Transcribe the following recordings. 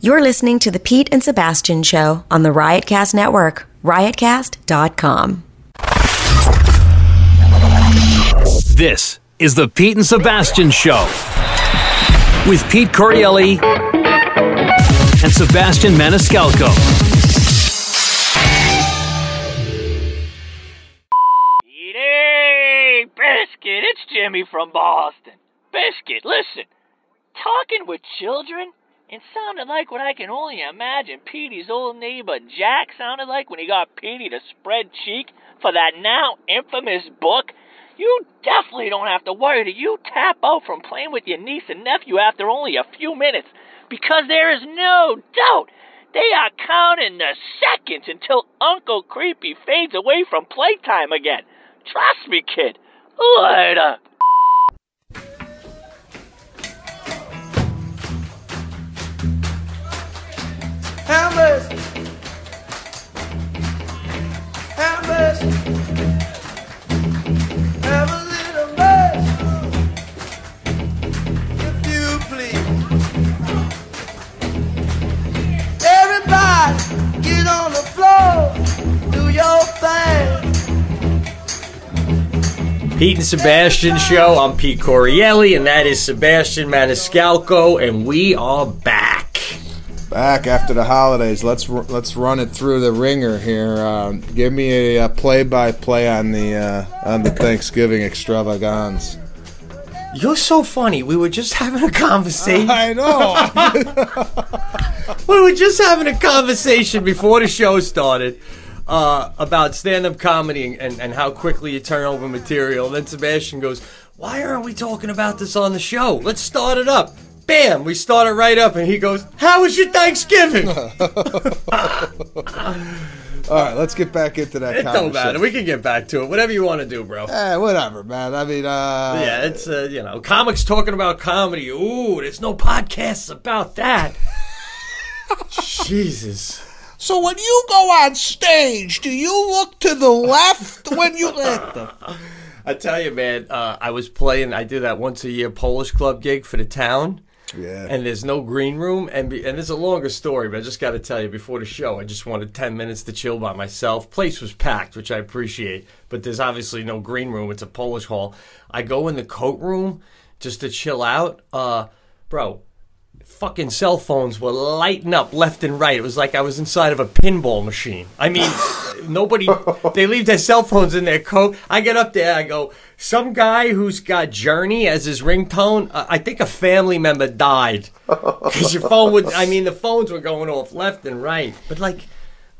You're listening to The Pete and Sebastian Show on the Riotcast Network, riotcast.com. This is The Pete and Sebastian Show with Pete Correale and Sebastian Maniscalco. Hey, Biscuit, it's Jimmy from Boston. Biscuit, listen, talking with children? It sounded like what I can only imagine Petey's old neighbor Jack sounded like when he got Petey to spread cheek for that now infamous book. You definitely don't have to worry that you tap out from playing with your niece and nephew after only a few minutes, because there is no doubt they are counting the seconds until Uncle Creepy fades away from playtime again. Trust me, kid. Later. Hammers! Hammers! Hammers in a mess, if you please. Everybody, get on the floor, do your thing. Pete and Sebastian Show, I'm Pete Correale, and that is Sebastian Maniscalco, and we are back. Back after the holidays, let's run it through the ringer here. Give me a play-by-play on the Thanksgiving extravaganza. You're so funny. We were just having a conversation. I know. We were just having a conversation before the show started about stand-up comedy and how quickly you turn over material. And then Sebastian goes, "Why aren't we talking about this on the show? Let's start it up." Bam! We started right up, and he goes, "How was your Thanksgiving?" All right, let's get back into that. It don't matter. We can get back to it. Whatever you want to do, bro. Whatever, man. I mean, yeah, it's comics talking about comedy. Ooh, there's no podcasts about that. Jesus. So when you go on stage, do you look to the left when you? I tell you, man. I do that once a year Polish club gig for the town. Yeah. And there's no green room, and it's a longer story, but I just got to tell you, before the show, I just wanted 10 minutes to chill by myself. Place was packed, which I appreciate, but there's obviously no green room. It's a Polish hall. I go in the coat room just to chill out. Bro, fucking cell phones were lighting up left and right. It was like I was inside of a pinball machine. I mean, nobody, they leave their cell phones in their coat. I get up there, I go, some guy who's got Journey as his ringtone, I think a family member died. Because your phone would, I mean, the phones were going off left and right. But like,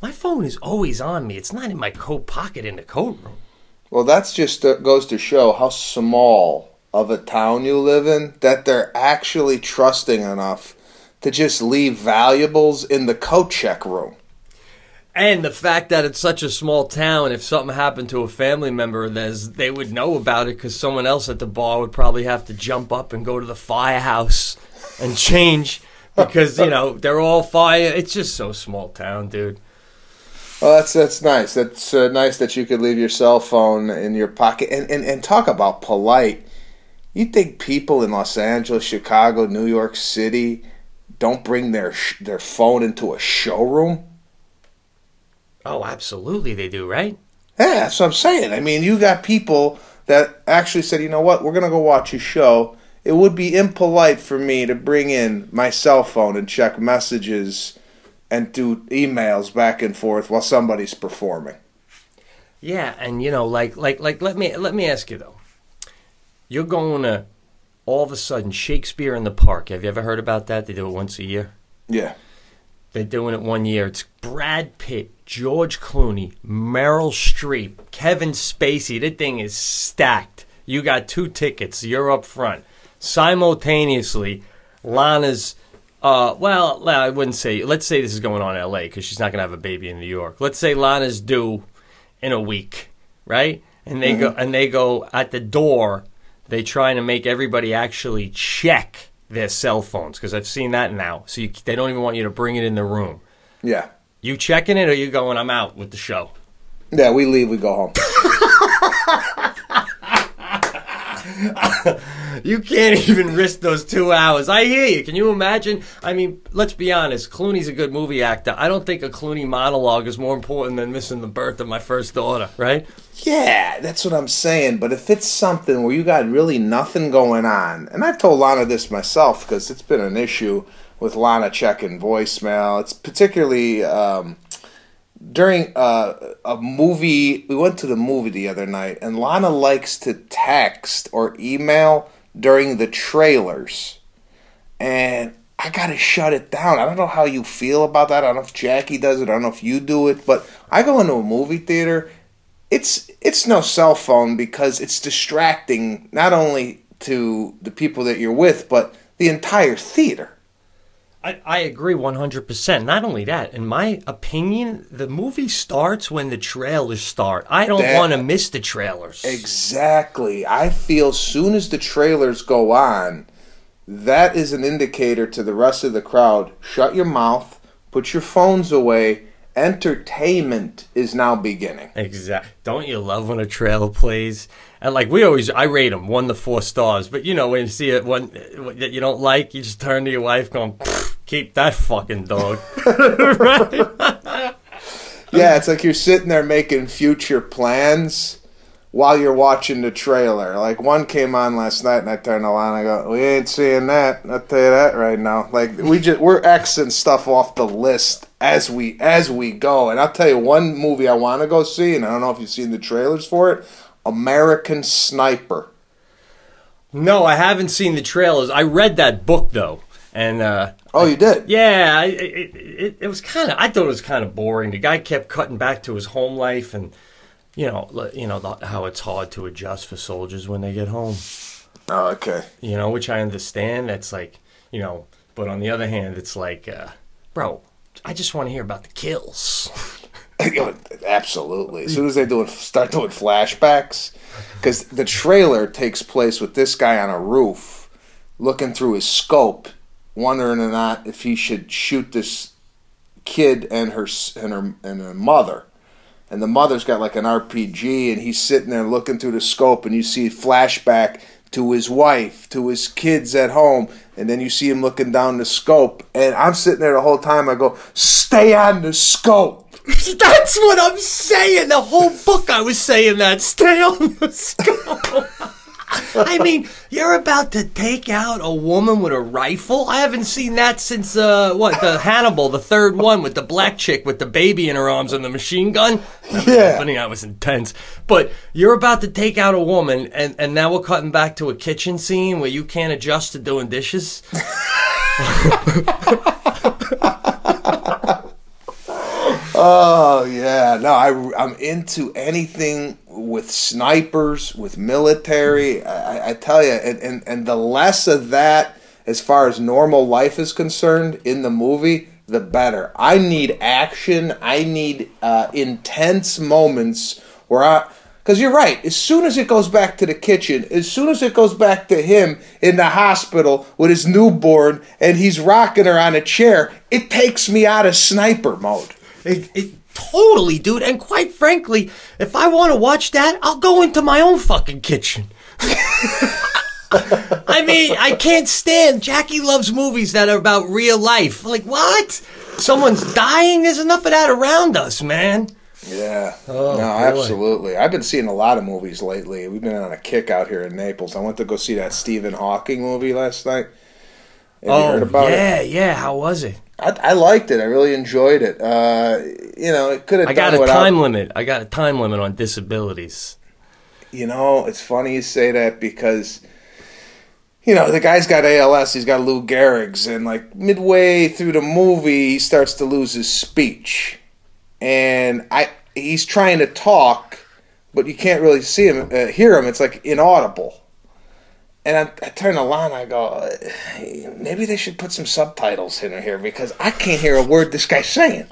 my phone is always on me. It's not in my coat pocket in the coat room. Well, that's just goes to show how small of a town you live in that they're actually trusting enough to just leave valuables in the coat check room. And the fact that it's such a small town, if something happened to a family member, they would know about it because someone else at the bar would probably have to jump up and go to the firehouse and change because, they're all fire. It's just so small town, dude. Well, that's nice. That's nice that you could leave your cell phone in your pocket. And talk about polite. You think people in Los Angeles, Chicago, New York City don't bring their phone into a showroom? Oh, absolutely they do, right? Yeah, that's what I'm saying. I mean, you got people that actually said, you know what, we're going to go watch a show. It would be impolite for me to bring in my cell phone and check messages and do emails back and forth while somebody's performing. Yeah, and, let me ask you, though. You're going to, all of a sudden, Shakespeare in the Park. Have you ever heard about that? They do it once a year. Yeah. They're doing it one year. It's Brad Pitt, George Clooney, Meryl Streep, Kevin Spacey. That thing is stacked. You got 2 tickets. You're up front. Simultaneously, Lana's Well, I wouldn't say, let's say this is going on in LA because she's not going to have a baby in New York. Let's say Lana's due in a week, right? And they go at the door, they trying to make everybody actually check their cell phones because I've seen that now. So they don't even want you to bring it in the room. Yeah. You checking it or you going, I'm out with the show? Yeah, we leave, we go home. You can't even risk those 2 hours. I hear you. Can you imagine? I mean, let's be honest. Clooney's a good movie actor. I don't think a Clooney monologue is more important than missing the birth of my first daughter, right? Yeah, that's what I'm saying. But if it's something where you got really nothing going on, and I've told Lana this myself because it's been an issue with Lana checking voicemail. It's particularly during a movie. We went to the movie the other night, and Lana likes to text or email during the trailers, and I gotta shut it down. I don't know how you feel about that. I don't know if Jackie does it. I don't know if you do it, but I go into a movie theater. It's no cell phone because it's distracting not only to the people that you're with, but the entire theater. I agree 100%. Not only that, in my opinion, the movie starts when the trailers start. I don't want to miss the trailers. Exactly. I feel soon as the trailers go on, that is an indicator to the rest of the crowd. Shut your mouth, put your phones away. Entertainment is now beginning. Exactly. Don't you love when a trailer plays? And like we always, I rate them 1 to 4 stars. But you know, when you see it one that you don't like, you just turn to your wife, going, "Keep that fucking dog." Right? Yeah, it's like you're sitting there making future plans while you're watching the trailer. Like one came on last night, and I turned to Lana and I go, "We ain't seeing that. I'll tell you that right now." Like we're Xing stuff off the list as we go. And I'll tell you one movie I want to go see, and I don't know if you've seen the trailers for it. American Sniper. No, I haven't seen the trailers. I read that book though, and oh, you did? Yeah, it was kind of. I thought it was kind of boring. The guy kept cutting back to his home life, and you know how it's hard to adjust for soldiers when they get home. Oh, okay. You know, which I understand. That's like, you know, but on the other hand, it's like, bro, I just want to hear about the kills. Absolutely. As soon as they start doing flashbacks, because the trailer takes place with this guy on a roof, looking through his scope, wondering or not if he should shoot this kid and her mother. And the mother's got like an RPG, and he's sitting there looking through the scope, and you see flashback to his wife, to his kids at home, and then you see him looking down the scope, and I'm sitting there the whole time, I go, stay on the scope! That's what I'm saying! The whole book I was saying that, stay on the scope! I mean, you're about to take out a woman with a rifle? I haven't seen that since, the Hannibal, the third one with the black chick with the baby in her arms and the machine gun? Yeah. That was intense. But you're about to take out a woman, and now we're cutting back to a kitchen scene where you can't adjust to doing dishes? Oh, yeah. No, I'm into anything with snipers, with military. I tell you, and the less of that, as far as normal life is concerned, in the movie, the better. I need action. I need intense moments where because you're right, as soon as it goes back to the kitchen, as soon as it goes back to him in the hospital with his newborn and he's rocking her on a chair, it takes me out of sniper mode. It totally, dude. And quite frankly, if I want to watch that, I'll go into my own fucking kitchen. I mean, I can't stand. Jackie loves movies that are about real life. Like, what? Someone's dying? There's enough of that around us, man. Yeah. Oh, no, really? Absolutely. I've been seeing a lot of movies lately. We've been on a kick out here in Naples. I went to go see that Stephen Hawking movie last night. Have you heard about it? Yeah. How was it? I liked it. I really enjoyed it. It could have. I got a time limit on disabilities. You know, it's funny you say that because, you know, the guy's got ALS. He's got Lou Gehrig's, and like midway through the movie, he starts to lose his speech, and he's trying to talk, but you can't really hear him. It's like inaudible. And I turn to Lana, I go, hey, maybe they should put some subtitles in here because I can't hear a word this guy's saying.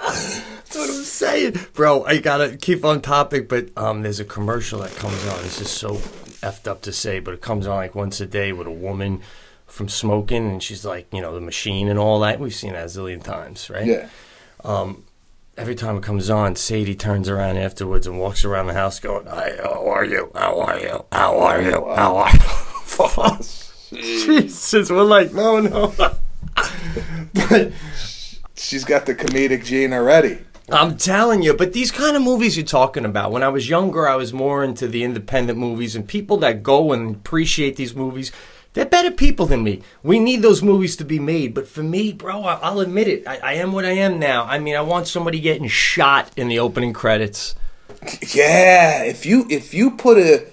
That's what I'm saying. Bro, I got to keep on topic, but there's a commercial that comes on. This is so effed up to say, but it comes on like once a day with a woman from smoking, and she's like, you know, the machine and all that. We've seen that a zillion times, right? Yeah. Every time it comes on, Sadie turns around afterwards and walks around the house going, hey, how are you? How are you? How are you? How are you? Oh, Jesus, we're like, no. But she's got the comedic gene already. I'm telling you, but these kind of movies you're talking about, when I was younger, I was more into the independent movies, and people that go and appreciate these movies, they're better people than me. We need those movies to be made, but for me, bro, I'll admit it, I am what I am now. I mean, I want somebody getting shot in the opening credits. Yeah, if you put a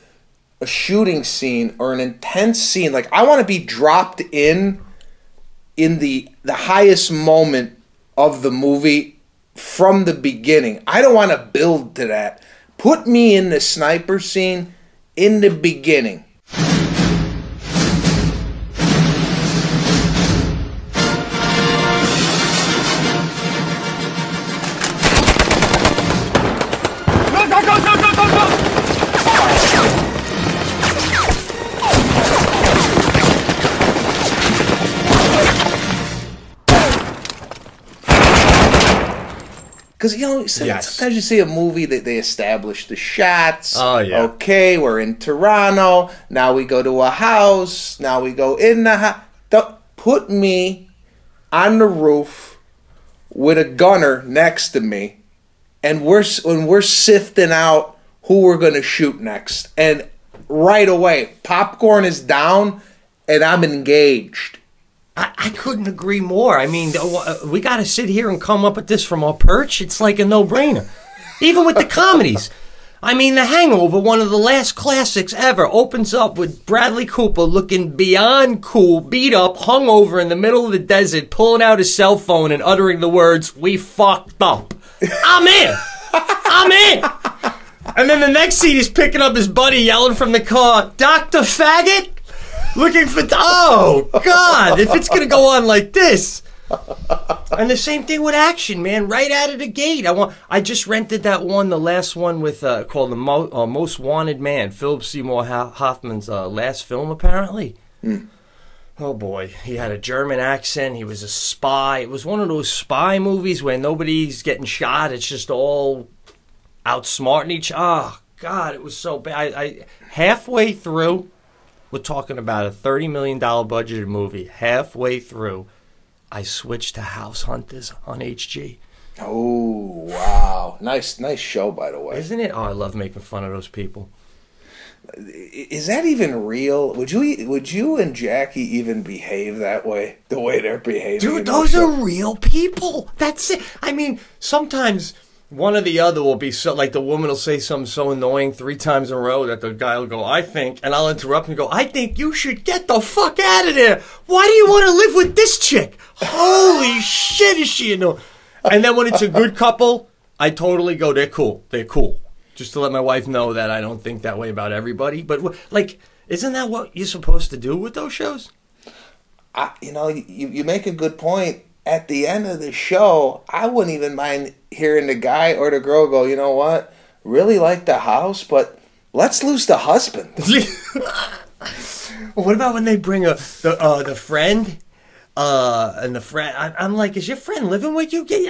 shooting scene or an intense scene, like I want to be dropped in the highest moment of the movie from the beginning. I don't want to build to that. Put me in the sniper scene in the beginning. Because, you know, sometimes you see a movie that they establish the shots. Oh, yeah. Okay, we're in Toronto. Now we go to a house. Now we go in the house. Put me on the roof with a gunner next to me, and we're sifting out who we're going to shoot next. And right away, popcorn is down, and I'm engaged. I couldn't agree more. I mean, we got to sit here and come up with this from our perch. It's like a no-brainer. Even with the comedies. I mean, The Hangover, one of the last classics ever, opens up with Bradley Cooper looking beyond cool, beat up, hungover in the middle of the desert, pulling out his cell phone and uttering the words, "We fucked up." I'm in. I'm in. And then the next scene, he's picking up his buddy, yelling from the car, "Dr. Faggot?" Looking for... Oh, God. If it's going to go on like this. And the same thing with action, man. Right out of the gate. I just rented that one, the last one, with called The Most Wanted Man. Philip Seymour Hoffman's last film, apparently. Mm. Oh, boy. He had a German accent. He was a spy. It was one of those spy movies where nobody's getting shot. It's just all outsmarting each... Oh, God. It was so bad. I halfway through... We're talking about a $30 million budgeted movie. Halfway through, I switched to House Hunters on HG. Oh, wow. Nice show, by the way. Isn't it? Oh, I love making fun of those people. Is that even real? Would you and Jackie even behave that way? The way they're behaving? Dude, those are real people. That's it. I mean, sometimes... One or the other will be so, like the woman will say something so annoying 3 times in a row that the guy will go, "I think," and I'll interrupt and go, "I think you should get the fuck out of there. Why do you want to live with this chick? Holy shit, is she annoying?" And then when it's a good couple, I totally go, "They're cool. They're cool." Just to let my wife know that I don't think that way about everybody. But like, isn't that what you're supposed to do with those shows? You make a good point. At the end of the show, I wouldn't even mind hearing the guy or the girl go, "You know what? Really like the house, but let's lose the husband." What about when they bring the friend and the friend? I'm like, "Is your friend living with you? Get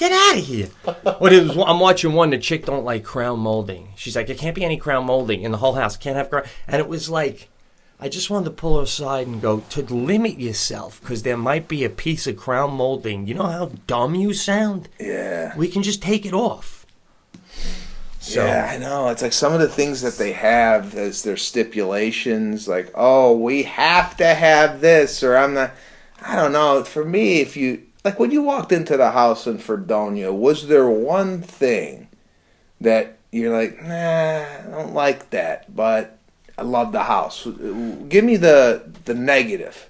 out of here!" I'm watching one. The chick don't like crown molding. She's like, "There can't be any crown molding in the whole house. Can't have crown." And it was like. I just wanted to pull her aside and go, to limit yourself, because there might be a piece of crown molding. You know how dumb you sound? Yeah. We can just take it off. So. Yeah, I know. It's like some of the things that they have as their stipulations, like, "Oh, we have to have this," or "I'm not." I don't know. For me, if you, like when you walked into the house in Fredonia, was there one thing that you're like, "Nah, I don't like that, but I love the house"? Give me the negative.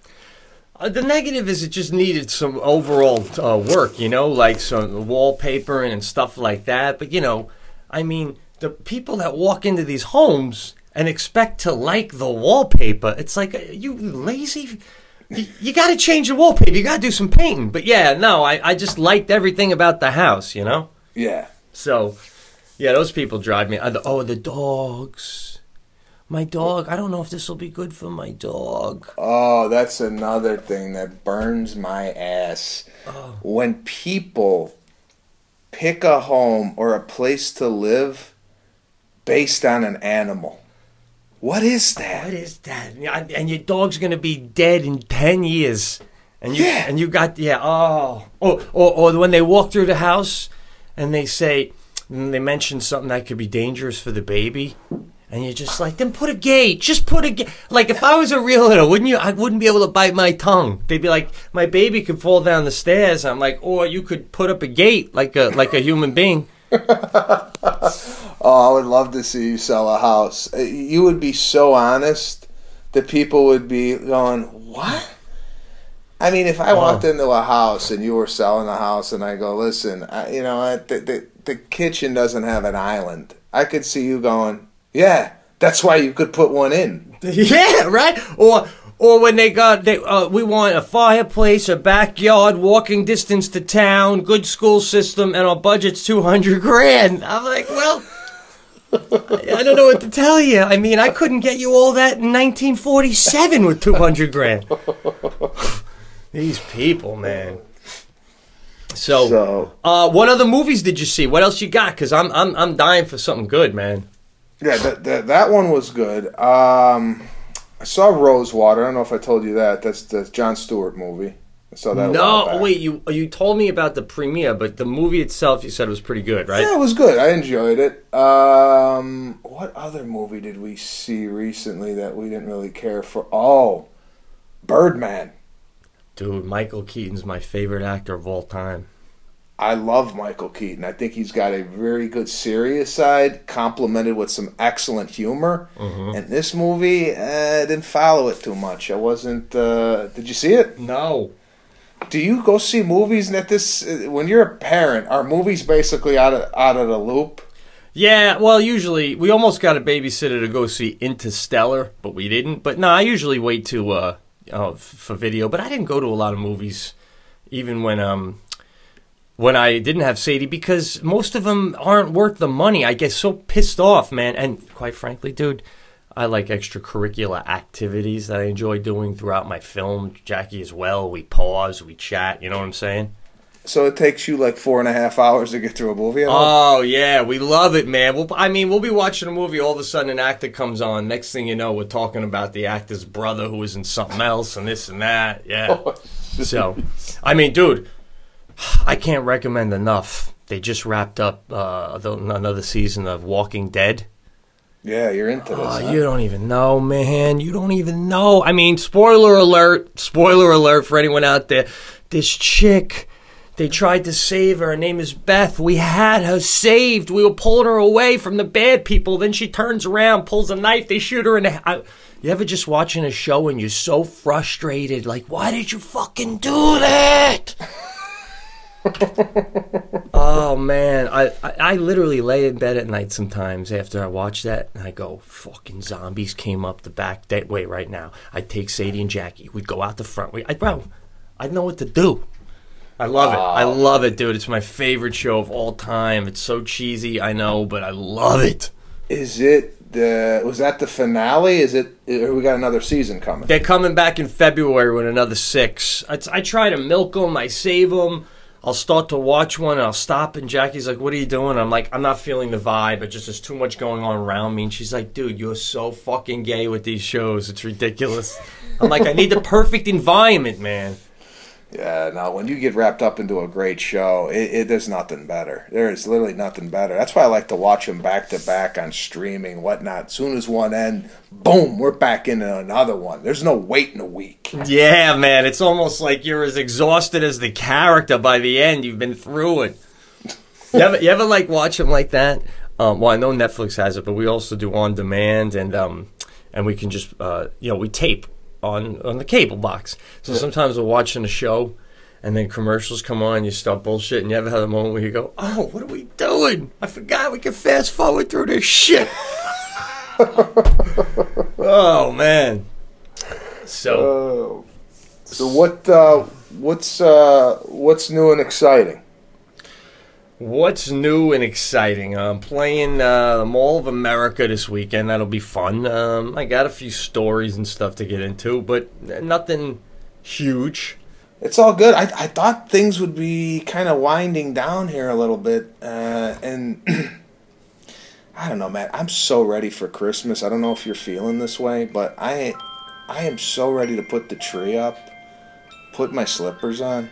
The negative is it just needed some overall work, you know, like some wallpaper and stuff like that. But, you know, I mean, the people that walk into these homes, and expect to like the wallpaper. It's like, you lazy. You got to change the wallpaper. You got to do some painting. But yeah, no, I just liked everything about the house, you know? Yeah. So, yeah, those people drive me. Oh, the dogs. My dog. I don't know if this will be good for my dog. Oh, that's another thing that burns my ass. Oh. When people pick a home or a place to live based on an animal. What is that? What is that? And your dog's going to be dead in 10 years. And you, yeah. And you got, yeah, oh. Or when they walk through the house and they say, and they mention something that could be dangerous for the baby. And you're just like, then put a gate. Just put a gate. Like, if I was a realtor, wouldn't you? I wouldn't be able to bite my tongue. They'd be like, my baby could fall down the stairs. I'm like, or you could put up a gate like a human being. Oh, I would love to see you sell a house. You would be so honest that people would be going, what? I mean, if I walked into a house and you were selling a house and I go, listen, the kitchen doesn't have an island. I could see you going, yeah, that's why you could put one in. Yeah, right? Or when they got, we want a fireplace, a backyard, walking distance to town, good school system, and our budget's $200,000. I'm like, well, I don't know what to tell you. I mean, I couldn't get you all that in 1947 with $200,000. These people, man. So, what other movies did you see? What else you got? Because I'm dying for something good, man. Yeah, that one was good. I saw Rosewater. I don't know if I told you that. That's the Jon Stewart movie. I saw that. No, wait. You told me about the premiere, but the movie itself, you said it was pretty good, right? Yeah, it was good. I enjoyed it. What other movie did we see recently that we didn't really care for? Oh, Birdman. Dude, Michael Keaton's my favorite actor of all time. I love Michael Keaton. I think he's got a very good serious side, complemented with some excellent humor. Mm-hmm. And this movie, I didn't follow it too much. I wasn't. Did you see it? No. Do you go see movies? And when you're a parent, are movies basically out of the loop? Yeah. Well, usually we almost got a babysitter to go see Interstellar, but we didn't. But no, I usually wait to for video. But I didn't go to a lot of movies, even when I didn't have Sadie, because most of them aren't worth the money. I get so pissed off, man. And quite frankly, dude, I like extracurricular activities that I enjoy doing throughout my film. Jackie as well. We pause, we chat. You know what I'm saying? So it takes you like 4.5 hours to get through a movie? Oh, yeah. We love it, man. We'll be watching a movie. All of a sudden, an actor comes on. Next thing you know, we're talking about the actor's brother who was in something else and this and that. Yeah. Oh, so, I mean, dude, I can't recommend enough. They just wrapped up another season of Walking Dead. Yeah, you're into this. Huh? You don't even know, man. You don't even know. I mean, spoiler alert for anyone out there. This chick, they tried to save her. Her name is Beth. We had her saved. We were pulling her away from the bad people. Then she turns around, pulls a knife. They shoot her in the head. You ever just watching a show and you're so frustrated? Like, why did you fucking do that? Oh man, I literally lay in bed at night sometimes after I watch that and I go, fucking zombies came up the back that way right now. I'd take Sadie and Jackie, we'd go out the front way. I'd know what to do. I love it. I love it, dude. It's my favorite show of all time. It's so cheesy, I know, but I love it. Was that the finale? We got another season coming? They're coming back in February with another 6. I try to milk them, I save them. I'll start to watch one and I'll stop and Jackie's like, what are you doing? I'm like, I'm not feeling the vibe. It just there's too much going on around me. And she's like, dude, you're so fucking gay with these shows. It's ridiculous. I'm like, I need the perfect environment, man. Yeah, no, when you get wrapped up into a great show, there's nothing better. There is literally nothing better. That's why I like to watch them back to back on streaming, whatnot. As soon as one ends, boom, we're back into another one. There's no waiting a week. Yeah, man, it's almost like you're as exhausted as the character by the end. You've been through it. You ever like watch them like that? Well, I know Netflix has it, but we also do on demand, and we can just we tape on the cable box. So sometimes we're watching a show and then commercials come on, you start bullshit, and you ever have a moment where you go, oh, what are we doing? I forgot we can fast forward through this shit. Oh man. So. So what? What's new and exciting? What's new and exciting? I'm playing the Mall of America this weekend. That'll be fun. I got a few stories and stuff to get into, but nothing huge. It's all good. I thought things would be kind of winding down here a little bit, and I don't know, man. I'm so ready for Christmas. I don't know if you're feeling this way, but I am so ready to put the tree up, put my slippers on,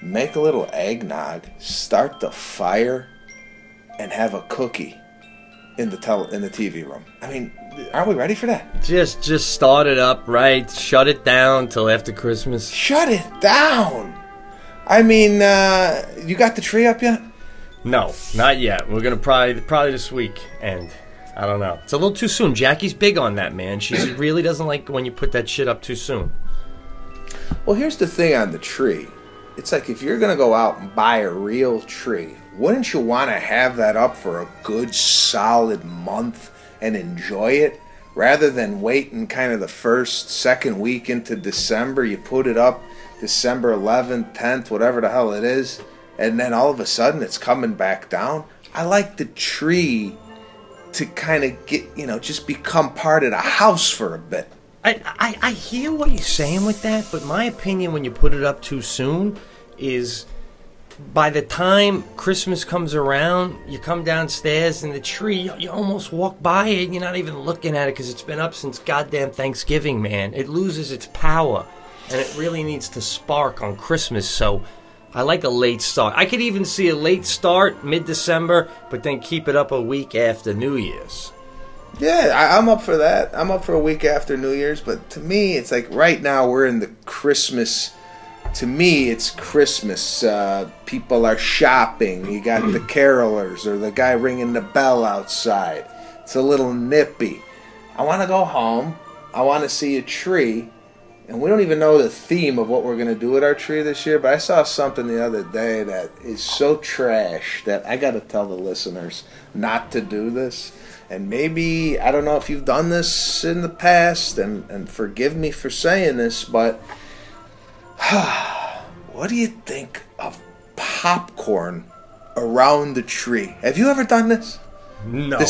make a little eggnog, start the fire, and have a cookie in the TV room. I mean, aren't we ready for that? Just start it up, right? Shut it down till after Christmas. Shut it down. I mean, you got the tree up yet? No, not yet. We're gonna probably this week end. I don't know. It's a little too soon. Jackie's big on that, man. She really doesn't like when you put that shit up too soon. Well, here's the thing on the tree. It's like if you're going to go out and buy a real tree, wouldn't you want to have that up for a good solid month and enjoy it? Rather than waiting kind of the first, second week into December, you put it up December 11th, 10th, whatever the hell it is, and then all of a sudden it's coming back down. I like the tree to kind of get, you know, just become part of the house for a bit. I hear what you're saying with that, but my opinion when you put it up too soon is by the time Christmas comes around, you come downstairs and the tree, you almost walk by it and you're not even looking at it because it's been up since goddamn Thanksgiving, man. It loses its power, and it really needs to spark on Christmas, so I like a late start. I could even see a late start, mid-December, but then keep it up a week after New Year's. Yeah, I'm up for that. I'm up for a week after New Year's, but to me, it's like right now we're in the Christmas. To me, it's Christmas. People are shopping. You got the carolers or the guy ringing the bell outside. It's a little nippy. I want to go home. I want to see a tree. And we don't even know the theme of what we're going to do with our tree this year, but I saw something the other day that is so trash that I got to tell the listeners not to do this. And maybe, I don't know if you've done this in the past, and forgive me for saying this, but what do you think of popcorn around the tree? Have you ever done this? No.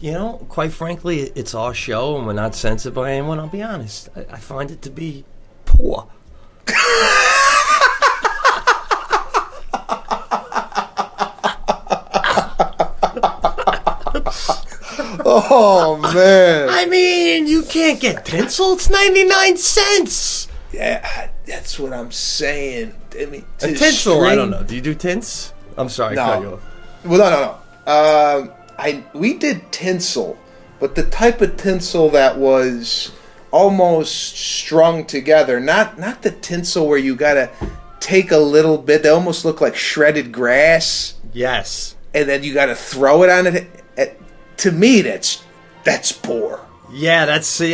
You know, quite frankly, it's our show, and we're not censored by anyone. I'll be honest. I find it to be poor. Oh, man. I mean, you can't get tinsel. It's 99 cents. Yeah, that's what I'm saying. I mean, a tinsel, I don't know. Do you do tints? I'm sorry, I cut you off. Well, no. We did tinsel, but the type of tinsel that was almost strung together. Not the tinsel where you got to take a little bit. They almost look like shredded grass. Yes. And then you got to throw it on it. To me, that's poor. Yeah,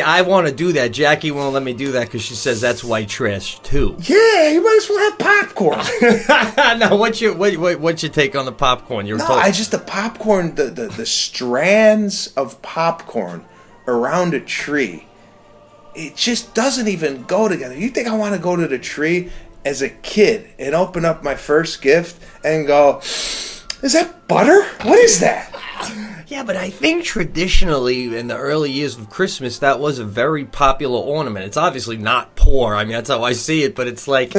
I want to do that. Jackie won't let me do that because she says that's white trash too. Yeah, you might as well have popcorn. Now, what's your take on the popcorn? The popcorn, the strands of popcorn around a tree. It just doesn't even go together. You think I want to go to the tree as a kid and open up my first gift and go, is that butter? What is that? Yeah, but I think traditionally in the early years of Christmas, that was a very popular ornament. It's obviously not poor. I mean, that's how I see it. But it's like,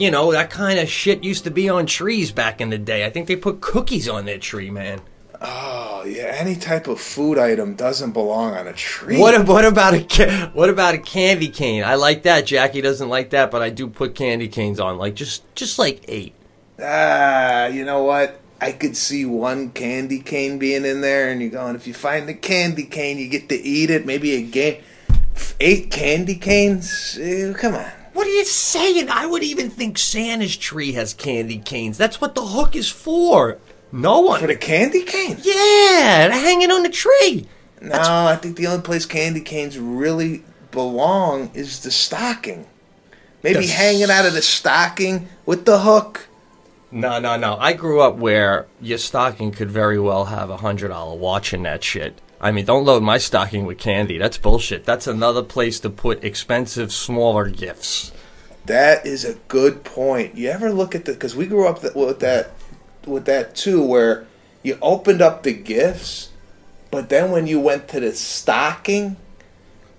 you know, that kind of shit used to be on trees back in the day. I think they put cookies on their tree, man. Oh yeah, any type of food item doesn't belong on a tree. What about a candy cane? I like that. Jackie doesn't like that, but I do put candy canes on, like just like 8. You know what? I could see one candy cane being in there, and you're going, if you find the candy cane, you get to eat it. Maybe a game. 8 candy canes? Come on. What are you saying? I would even think Santa's tree has candy canes. That's what the hook is for. No one. For the candy cane? Yeah, they're hanging on the tree. No, I think the only place candy canes really belong is the stocking. Maybe hanging out of the stocking with the hook. No. I grew up where your stocking could very well have a $100 watch in that shit. I mean, don't load my stocking with candy. That's bullshit. That's another place to put expensive, smaller gifts. That is a good point. You ever look at the... Because we grew up with that too, where you opened up the gifts, but then when you went to the stocking...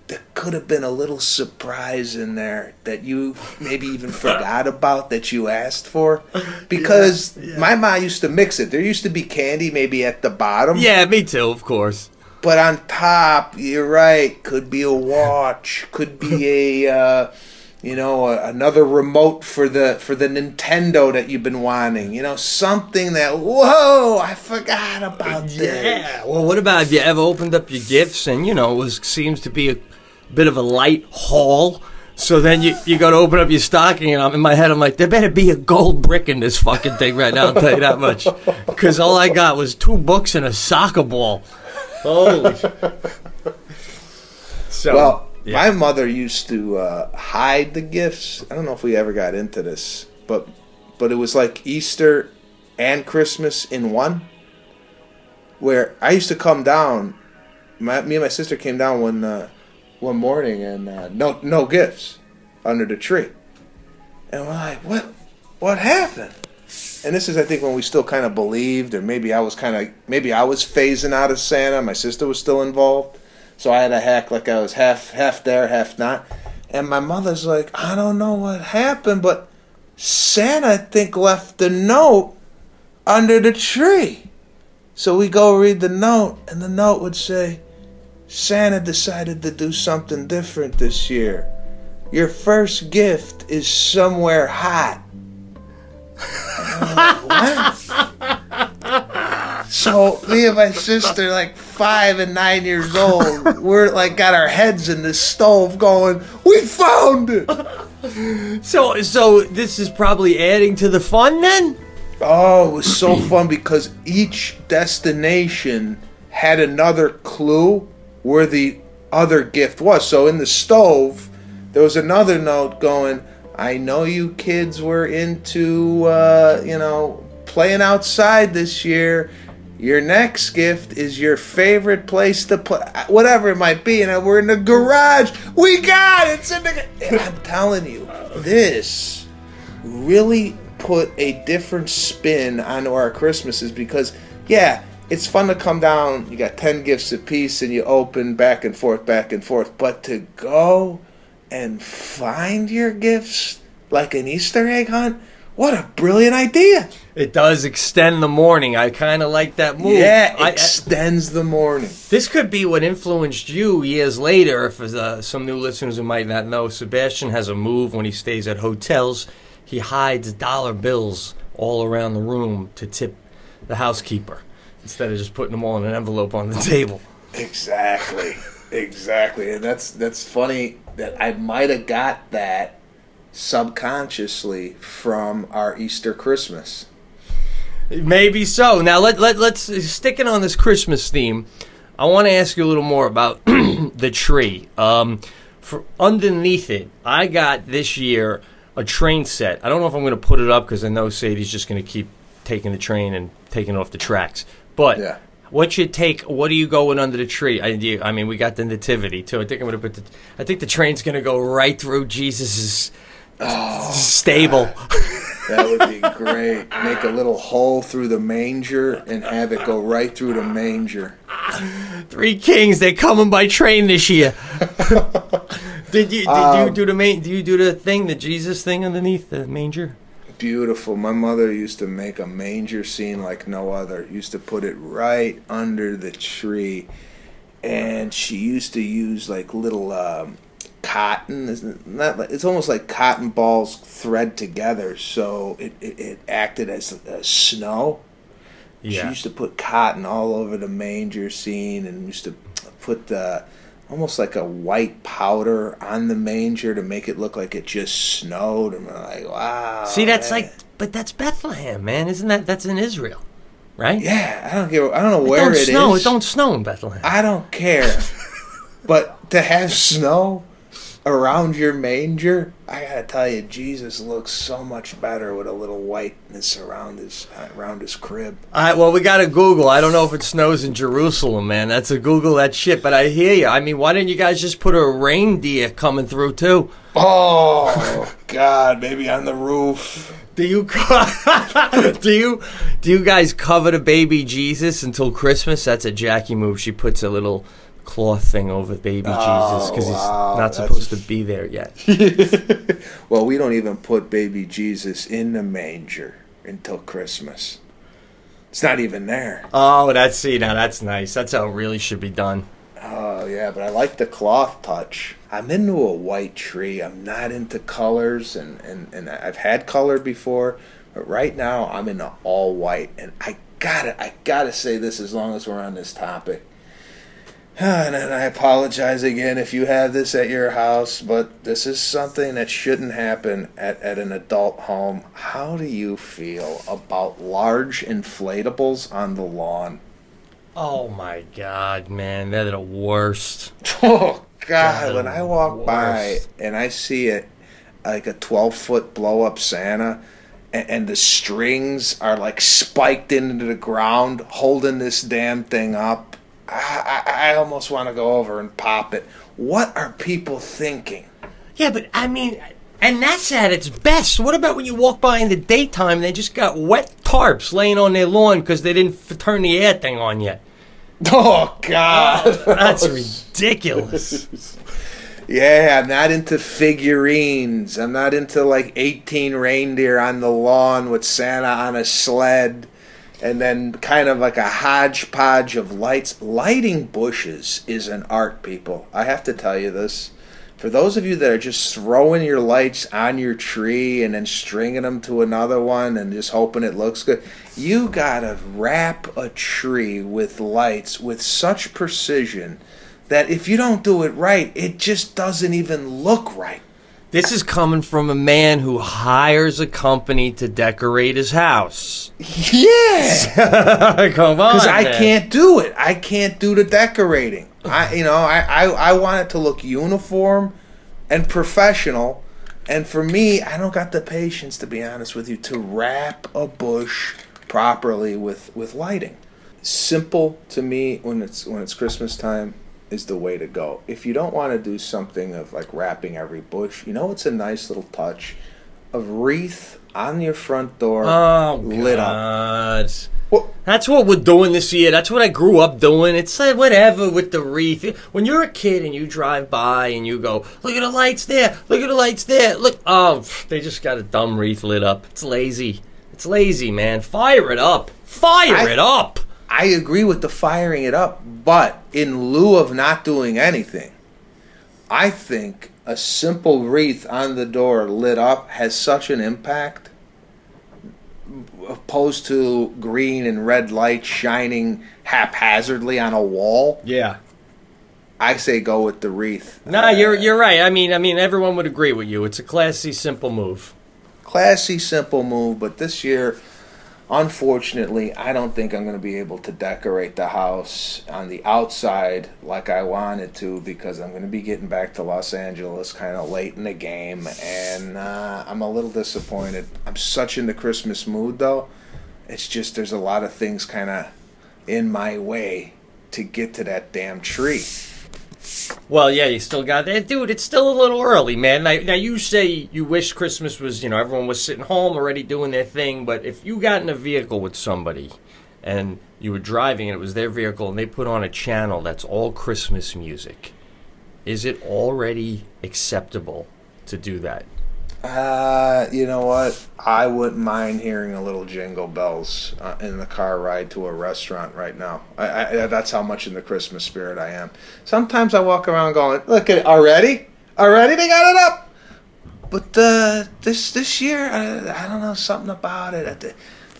There could have been a little surprise in there that you maybe even forgot about that you asked for. Because my ma used to mix it. There used to be candy maybe at the bottom. Yeah, me too, of course. But on top, you're right, could be a watch, could be another remote for the Nintendo that you've been wanting. You know, something that, whoa, I forgot about this. Yeah, well, what about if you ever opened up your gifts and, you know, it seems to be a bit of a light haul, so then you go to open up your stocking, and in my head I'm like, there better be a gold brick in this fucking thing right now, I'll tell you that much, because all I got was 2 books and a soccer ball. Holy shit. So, well, yeah. My mother used to hide the gifts. I don't know if we ever got into this, but it was like Easter and Christmas in one, where I used to come down, me and my sister came down one morning, and no gifts under the tree. And we're like, what happened? And this is, I think, when we still kind of believed, or maybe I was phasing out of Santa. My sister was still involved. So I had to act like I was half there, half not. And my mother's like, I don't know what happened, but Santa, I think, left the note under the tree. So we go read the note, and the note would say, Santa decided to do something different this year. Your first gift is somewhere hot. What? So me and my sister, like 5 and 9 years old, we're like got our heads in the stove going, we found it. So this is probably adding to the fun then? Oh, it was so fun because each destination had another clue where the other gift was. So in the stove, there was another note going, I know you kids were into, playing outside this year. Your next gift is your favorite place to play, whatever it might be. And we're in the garage. We got it. It's in the... I'm telling you, this really put a different spin onto our Christmases because, yeah, it's fun to come down, you got 10 gifts apiece, and you open back and forth. But to go and find your gifts like an Easter egg hunt, what a brilliant idea. It does extend the morning. I kind of like that move. Yeah, it extends the morning. This could be what influenced you years later. If some new listeners who might not know, Sebastian has a move when he stays at hotels. He hides dollar bills all around the room to tip the housekeeper, instead of just putting them all in an envelope on the table. Exactly. And that's funny that I might have got that subconsciously from our Easter Christmas. Maybe so. Now, let's sticking on this Christmas theme, I want to ask you a little more about the tree. For underneath it, I got this year a train set. I don't know if I'm going to put it up because I know Sadie's just going to keep taking the train and taking off the tracks. But yeah. What's your take? What are you going under the tree? I mean, we got the nativity too. I think I'm gonna put I think the train's gonna go right through Jesus's stable. God. That would be great. Make a little hole through the manger and have it go right through the manger. 3 kings. They're coming by train this year. Did you do the Jesus thing underneath the manger? Beautiful. My mother used to make a manger scene like no other. Used to put it right under the tree, and she used to use like little cotton. It's almost like cotton balls thread together, so it acted as snow. Yeah. She used to put cotton all over the manger scene, and used to put almost like a white powder on the manger to make it look like it just snowed. And I'm like, wow. See, that's man. But that's Bethlehem, man. Isn't that's in Israel, right? Yeah, I don't know where it is. It don't snow in Bethlehem. I don't care. But to have snow around your manger, I gotta tell you, Jesus looks so much better with a little whiteness around his crib. All right, well, we gotta Google. I don't know if it snows in Jerusalem, man. That's a Google that shit. But I hear you. I mean, why didn't you guys just put a reindeer coming through too? Oh God, maybe on the roof. Do you guys cover the baby Jesus until Christmas? That's a Jackie move. She puts a little cloth thing over baby Jesus because he's not supposed to be there yet. Well, we don't even put baby Jesus in the manger until Christmas. It's not even there. Oh, that's nice. That's how it really should be done. Oh, yeah, but I like the cloth touch. I'm into a white tree. I'm not into colors, and I've had color before, but right now I'm into all white. And I gotta say this as long as we're on this topic. And I apologize again if you have this at your house, but this is something that shouldn't happen at an adult home. How do you feel about large inflatables on the lawn? Oh, my God, man. They're the worst. Oh, God. When I walk by and I see it like a 12-foot blow-up Santa, and the strings are like spiked into the ground holding this damn thing up, I almost want to go over and pop it. What are people thinking? Yeah, but, I mean, and that's at its best. What about when you walk by in the daytime and they just got wet tarps laying on their lawn because they didn't turn the air thing on yet? Oh, God. That's ridiculous. Yeah, I'm not into figurines. I'm not into, like, 18 reindeer on the lawn with Santa on a sled. And then kind of like a hodgepodge of lights. Lighting bushes is an art, people. I have to tell you this. For those of you that are just throwing your lights on your tree and then stringing them to another one and just hoping it looks good, you gotta wrap a tree with lights with such precision that if you don't do it right, it just doesn't even look right. This is coming from a man who hires a company to decorate his house. Yeah! Come on, because I can't do it. I can't do the decorating. I want it to look uniform and professional, and for me, I don't got the patience, to be honest with you, to wrap a bush properly with lighting. Simple to me when it's Christmas time is the way to go. If you don't want to do something of like wrapping every bush, you know, it's a nice little touch of wreath on your front door lit up. Well, that's what we're doing this year. That's what I grew up doing. It's like whatever with the wreath. When you're a kid and you drive by and you go, look at the lights there, look at the lights there, look, oh, they just got a dumb wreath lit up. It's lazy. It's lazy, man. Fire it up. Fire it up. I agree with the firing it up, but in lieu of not doing anything, I think a simple wreath on the door lit up has such an impact, opposed to green and red lights shining haphazardly on a wall. Yeah, I say go with the wreath. No, you're right. I mean, everyone would agree with you. It's a classy, simple move. Classy, simple move. But this year, unfortunately, I don't think I'm going to be able to decorate the house on the outside like I wanted to, because I'm going to be getting back to Los Angeles kind of late in the game, and I'm a little disappointed. I'm such in the Christmas mood, though. It's just there's a lot of things kind of in my way to get to that damn tree. Well, yeah, you still got that. Dude, it's still a little early, man. Now, you say you wish Christmas was, you know, everyone was sitting home already doing their thing, but if you got in a vehicle with somebody and you were driving and it was their vehicle and they put on a channel that's all Christmas music, is it already acceptable to do that? You know what? I wouldn't mind hearing a little Jingle Bells in the car ride to a restaurant right now. I that's how much in the Christmas spirit I am. Sometimes I walk around going, look at it, already they got it up. But this year, I don't know, something about it.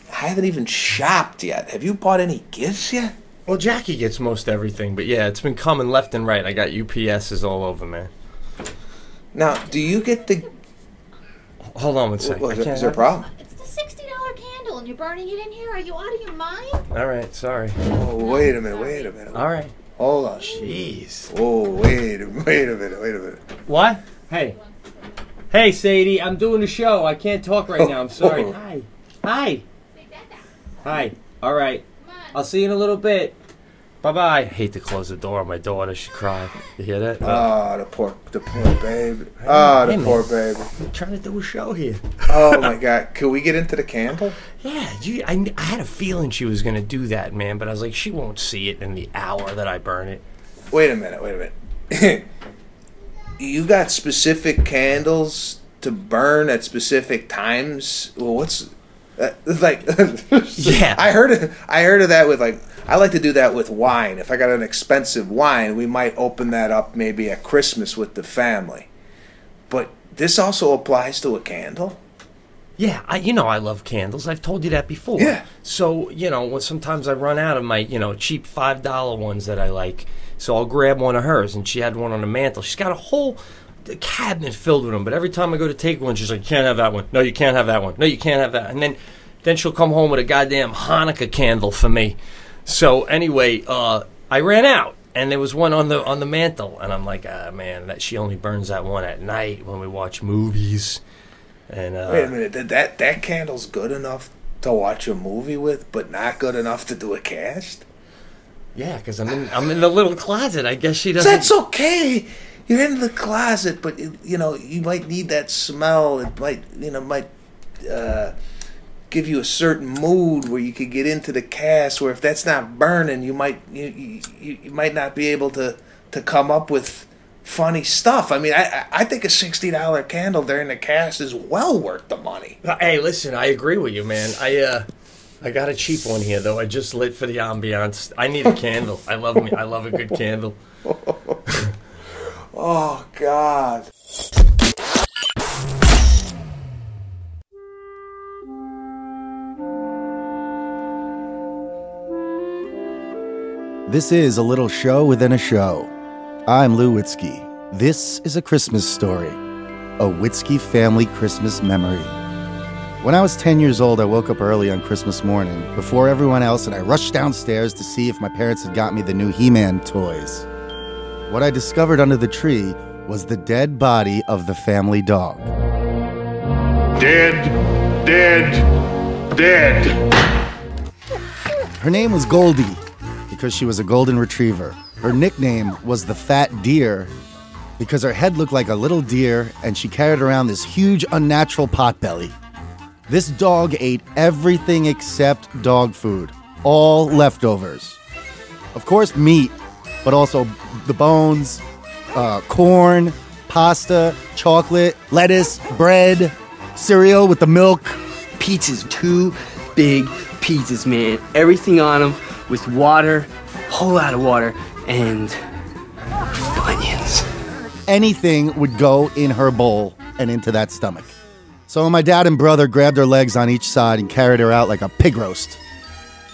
I haven't even shopped yet. Have you bought any gifts yet? Well, Jackie gets most everything, but yeah, it's been coming left and right. I got UPSs all over, man. Now, do you get the... Hold on one second. Is there a problem? It's the $60 candle, and you're burning it in here. Are you out of your mind? All right, sorry. Oh, wait a minute. All right. Hold on. Jeez. Oh, wait a minute. What? Hey, Sadie, I'm doing a show. I can't talk right now. I'm sorry. Hi. All right. I'll see you in a little bit. Bye-bye. I hate to close the door on my daughter. She cried. You hear that? Oh, the poor baby. Oh, the poor baby. I'm trying to do a show here. Oh, my God. Could we get into the candle? Yeah. I had a feeling she was going to do that, man, but I was like, she won't see it in the hour that I burn it. Wait a minute. You got specific candles to burn at specific times? Well, what's... yeah. I heard of that with, like... I like to do that with wine. If I got an expensive wine, we might open that up maybe at Christmas with the family. But this also applies to a candle. Yeah, I love candles. I've told you that before. Yeah. So, sometimes I run out of my, cheap $5 ones that I like. So I'll grab one of hers, and she had one on the mantle. She's got a whole cabinet filled with them. But every time I go to take one, she's like, you can't have that one. No, you can't have that one. No, you can't have that. And then she'll come home with a goddamn Hanukkah candle for me. So anyway, I ran out, and there was one on the mantle, and I'm like, man, that she only burns that one at night when we watch movies. And wait a minute, that candle's good enough to watch a movie with, but not good enough to do a cast. Yeah, because I'm in the little closet. I guess she doesn't. That's okay. You're in the closet, but you might need that smell. It might. Give you a certain mood where you could get into the cast, where if that's not burning, you might not be able to come up with funny stuff. I mean, I think a $60 candle during the cast is well worth the money. Hey, listen, I agree with you, man. I got a cheap one here, though. I just lit for the ambiance. I need a candle. I love a good candle. Oh, God. This is a little show within a show. I'm Lou Witzke. This is A Christmas Story, a Witzke family Christmas memory. When I was 10 years old, I woke up early on Christmas morning before everyone else, and I rushed downstairs to see if my parents had got me the new He-Man toys. What I discovered under the tree was the dead body of the family dog. Dead, dead, dead. Her name was Goldie, because she was a golden retriever. Her nickname was the Fat Deer because her head looked like a little deer, and she carried around this huge, unnatural potbelly. This dog ate everything except dog food, all leftovers. Of course, meat, but also the bones, corn, pasta, chocolate, lettuce, bread, cereal with the milk. Pizzas, two big pizzas, man. Everything on them. With water, a whole lot of water, and Funyuns. Anything would go in her bowl and into that stomach. So my dad and brother grabbed her legs on each side and carried her out like a pig roast,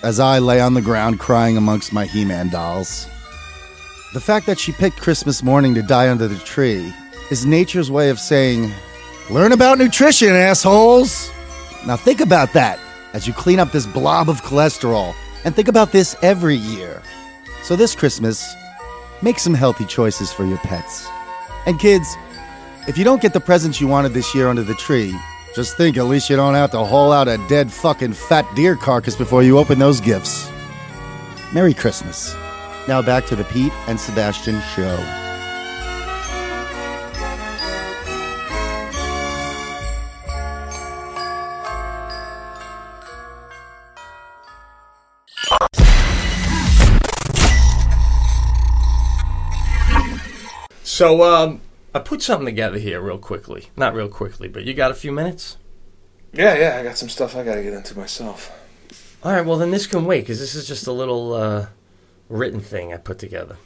as I lay on the ground crying amongst my He-Man dolls. The fact that she picked Christmas morning to die under the tree is nature's way of saying, learn about nutrition, assholes! Now think about that as you clean up this blob of cholesterol. And think about this every year. So this Christmas, make some healthy choices for your pets. And kids, if you don't get the presents you wanted this year under the tree, just think at least you don't have to haul out a dead fucking fat deer carcass before you open those gifts. Merry Christmas. Now back to the Pete and Sebastian Show. So I put something together here real quickly. Not real quickly, but you got a few minutes? Yeah, I got some stuff I got to get into myself. All right, well, then this can wait, because this is just a little written thing I put together.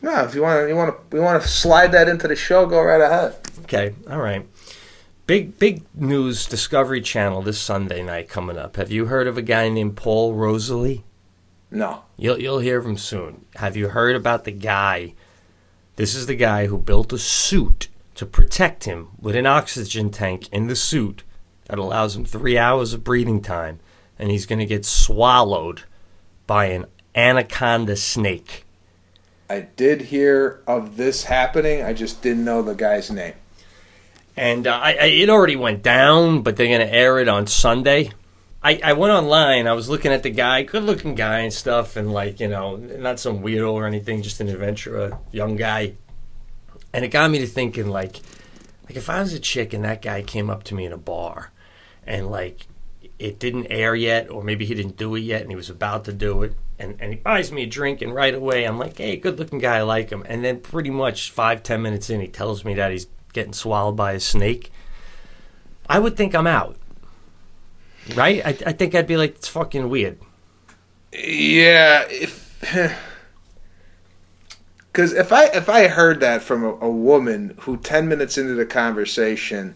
No, if you want to slide that into the show, go right ahead. Okay, all right. Big news, Discovery Channel this Sunday night coming up. Have you heard of a guy named Paul Rosalie? No. You'll hear of him soon. Have you heard about the guy... This is the guy who built a suit to protect him with an oxygen tank in the suit that allows him 3 hours of breathing time, and he's going to get swallowed by an anaconda snake. I did hear of this happening. I just didn't know the guy's name. And it already went down, but they're going to air it on Sunday. I went online. I was looking at the guy, good-looking guy and stuff, and, like, you know, not some weirdo or anything, just an adventurer, young guy. And it got me to thinking, like if I was a chick and that guy came up to me in a bar and, like, it didn't air yet, or maybe he didn't do it yet and he was about to do it, and he buys me a drink, and right away I'm like, hey, good-looking guy, I like him. And then pretty much 5-10 minutes in, he tells me that he's getting swallowed by a snake. I would think I'm out. Right? I think I'd be like, it's fucking weird. Yeah, because if I heard that from a woman who 10 minutes into the conversation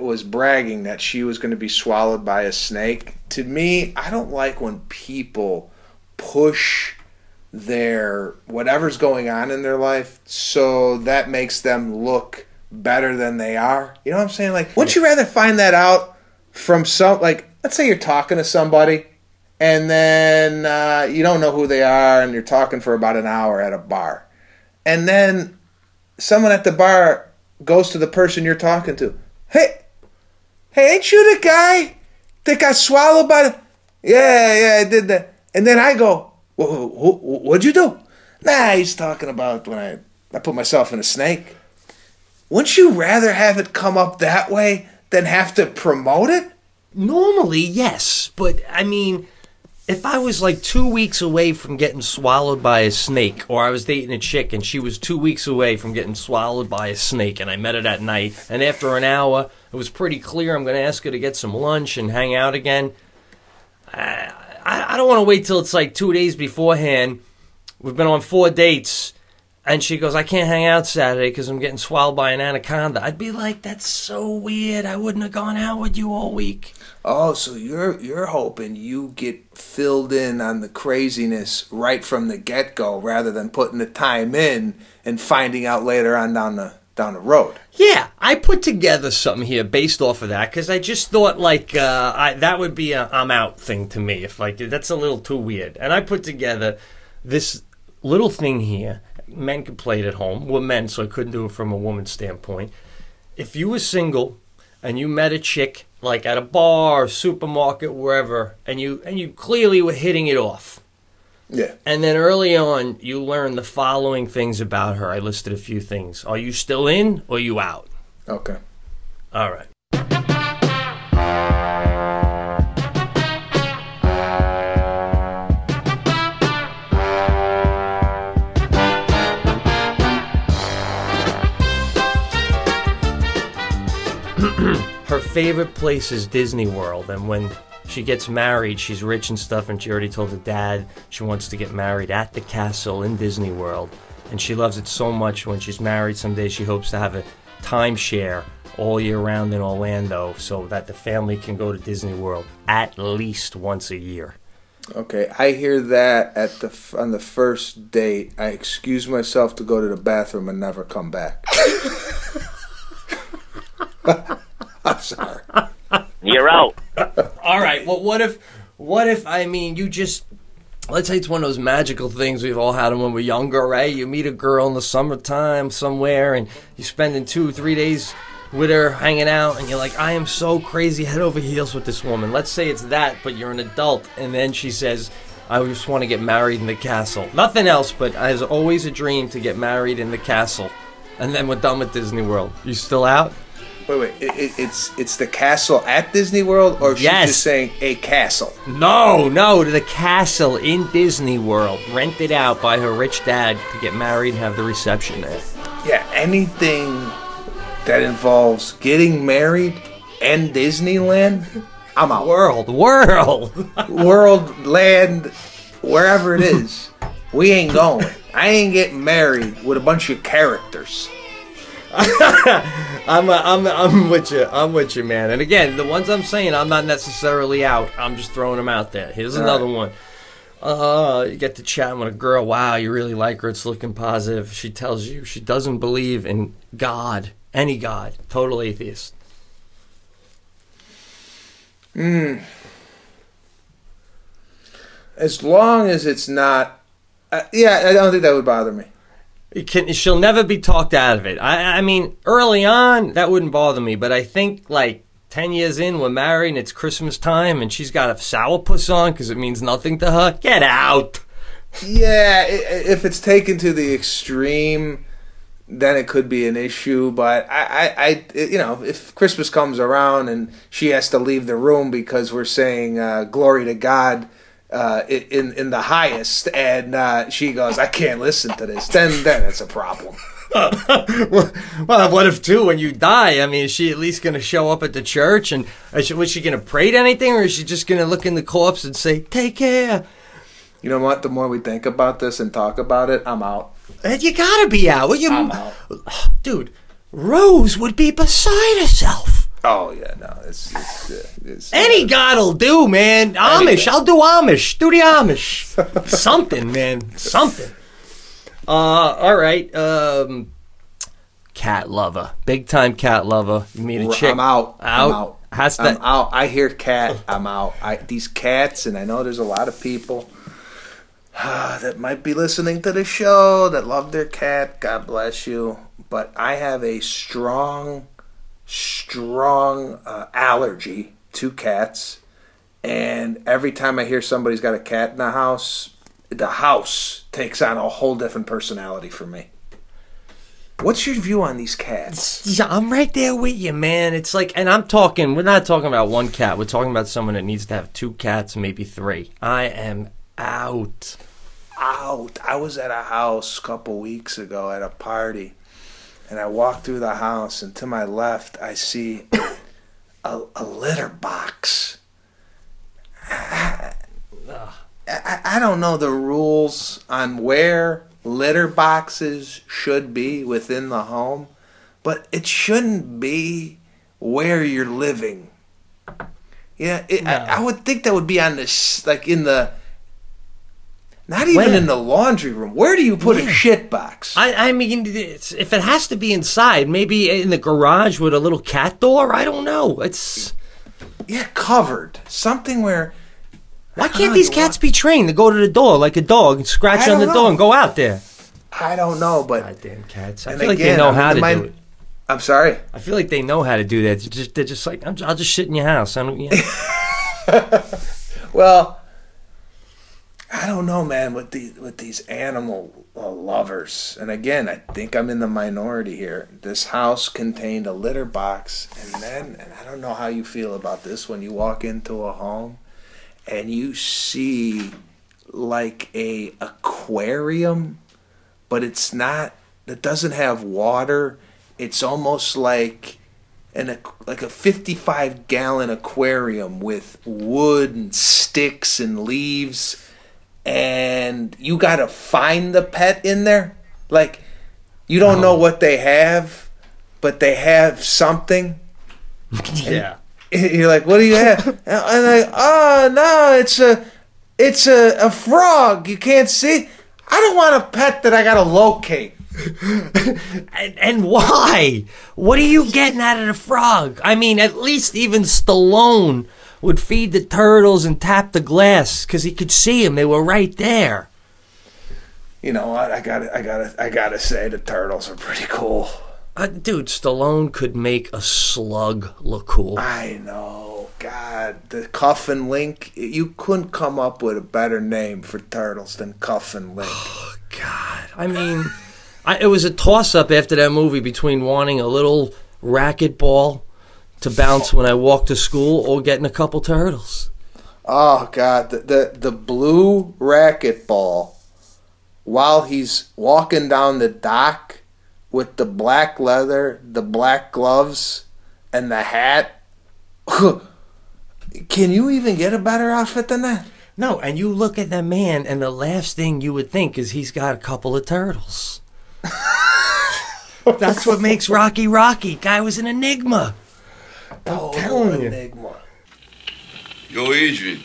was bragging that she was going to be swallowed by a snake, to me, I don't like when people push their whatever's going on in their life so that makes them look better than they are. You know what I'm saying? Like, wouldn't you rather find that out from some, like, let's say you're talking to somebody and then you don't know who they are and you're talking for about an hour at a bar, and then someone at the bar goes to the person you're talking to, hey, ain't you the guy that got swallowed by the... yeah, I did that. And then I go, what'd you do? Nah, he's talking about when I put myself in a snake. Wouldn't you rather have it come up that way than have to promote it? Normally, yes. But, I mean, if I was like 2 weeks away from getting swallowed by a snake, or I was dating a chick and she was 2 weeks away from getting swallowed by a snake, and I met her that night, and after an hour, it was pretty clear I'm going to ask her to get some lunch and hang out again. I don't want to wait till it's like 2 days beforehand. We've been on 4 dates. And she goes, I can't hang out Saturday because I'm getting swallowed by an anaconda. I'd be like, that's so weird. I wouldn't have gone out with you all week. Oh, so you're hoping you get filled in on the craziness right from the get-go rather than putting the time in and finding out later on down the road. Yeah, I put together something here based off of that because I just thought, like, that would be a I'm out thing to me. If, like, that's a little too weird. And I put together this little thing here. Men could play it at home. We're men, so I couldn't do it from a woman's standpoint. If you were single and you met a chick, like at a bar or supermarket, wherever, and you clearly were hitting it off. Yeah. And then early on, you learn the following things about her. I listed a few things. Are you still in or are you out? Okay. All right. Her favorite place is Disney World, and when she gets married, she's rich and stuff, and she already told her dad she wants to get married at the castle in Disney World, and she loves it so much. When she's married someday, she hopes to have a timeshare all year round in Orlando so that the family can go to Disney World at least once a year. Okay, I hear that on the first date. I excuse myself to go to the bathroom and never come back. I'm sorry. You're out. All right. Well, what if, I mean, you just, let's say it's one of those magical things we've all had when we're younger, right? You meet a girl in the summertime somewhere, and you're spending 2-3 days with her hanging out, and you're like, I am so crazy head over heels with this woman. Let's say it's that, but you're an adult, and then she says, I just want to get married in the castle. Nothing else, but as always a dream to get married in the castle. And then we're done with Disney World. You still out? Wait. It's the castle at Disney World, or yes. She's just saying a castle? No, the castle in Disney World, rented out by her rich dad to get married and have the reception there. Yeah, anything that involves getting married and Disneyland, I'm out. World, land, wherever it is, we ain't going. I ain't getting married with a bunch of characters. I'm with you. I'm with you, man. And again, the ones I'm saying, I'm not necessarily out. I'm just throwing them out there. Here's another one. You get to chat with a girl. Wow, you really like her. It's looking positive. She tells you she doesn't believe in God, any God. Total atheist. As long as it's not, yeah, I don't think that would bother me. She'll never be talked out of it. I mean, early on, that wouldn't bother me, but I think, like, 10 years in, we're married, and it's Christmas time, and she's got a sourpuss on because it means nothing to her. Get out! Yeah, if it's taken to the extreme, then it could be an issue, but I you know, if Christmas comes around and she has to leave the room because we're saying glory to God in the highest, and she goes, I can't listen to this, then it's a problem. Well, what if, too, when you die? I mean, is she at least going to show up at the church? And was she going to pray to anything, or is she just going to look in the corpse and say, take care? You know what? The more we think about this and talk about it, I'm out. You got to be out. I'm out. Dude, Rose would be beside herself. Oh, yeah, no. It's any God will do, man. Anything. I'll do Amish. Do the Amish. Something, man. Something. All right. Cat lover. Big time cat lover. You mean a chick? I'm out. I'm out. I hear cat. I'm out. These cats, and I know there's a lot of people that might be listening to the show that love their cat. God bless you. But I have a strong allergy to cats. And every time I hear somebody's got a cat in the house takes on a whole different personality for me. What's your view on these cats? Yeah, I'm right there with you, man. It's like, and we're not talking about one cat. We're talking about someone that needs to have two cats, maybe three. I am out. I was at a house a couple weeks ago at a party, and I walked through the house, and to my left, I see a litter box. I don't know the rules on where litter boxes should be within the home, but it shouldn't be where you're living. Yeah, no. I would think that would be on this, like in the, not even in the laundry room. Where do you put a shit box? I mean, if it has to be inside, maybe in the garage with a little cat door. I don't know. It's covered something where. Why can't these cats be trained to go to the door like a dog and scratch on the door and go out there? I don't know, but goddamn cats! I feel like they know how to do it. I'm sorry. I feel like they know how to do that. They're just like, I'll just shit in your house. I don't. Yeah. Well, I don't know, man. With these animal lovers, and again, I think I'm in the minority here. This house contained a litter box, and I don't know how you feel about this when you walk into a home. And you see like a aquarium, but it's not. It doesn't have water. It's almost like a 55-gallon aquarium with wood and sticks and leaves. And you gotta find the pet in there. Like you don't know what they have, but they have something. Yeah. You're like, what do you have? And I'm like, oh no, it's a frog. You can't see. I don't want a pet that I gotta locate. and why? What are you getting out of the frog? I mean, at least even Stallone would feed the turtles and tap the glass because he could see them. They were right there. You know what? I gotta say the turtles are pretty cool. Dude, Stallone could make a slug look cool. I know. God, the Cuff and Link. You couldn't come up with a better name for turtles than Cuff and Link. Oh, God. I mean, it was a toss-up after that movie between wanting a little racquetball to bounce when I walked to school or getting a couple turtles. Oh, God. The blue racquetball, while he's walking down the dock, with the black leather, the black gloves, and the hat. Can you even get a better outfit than that? No, and you look at that man, and the last thing you would think is he's got a couple of turtles. That's what makes Rocky Rocky. Guy was an enigma. I'm telling you. Enigma. Yo, Adrian.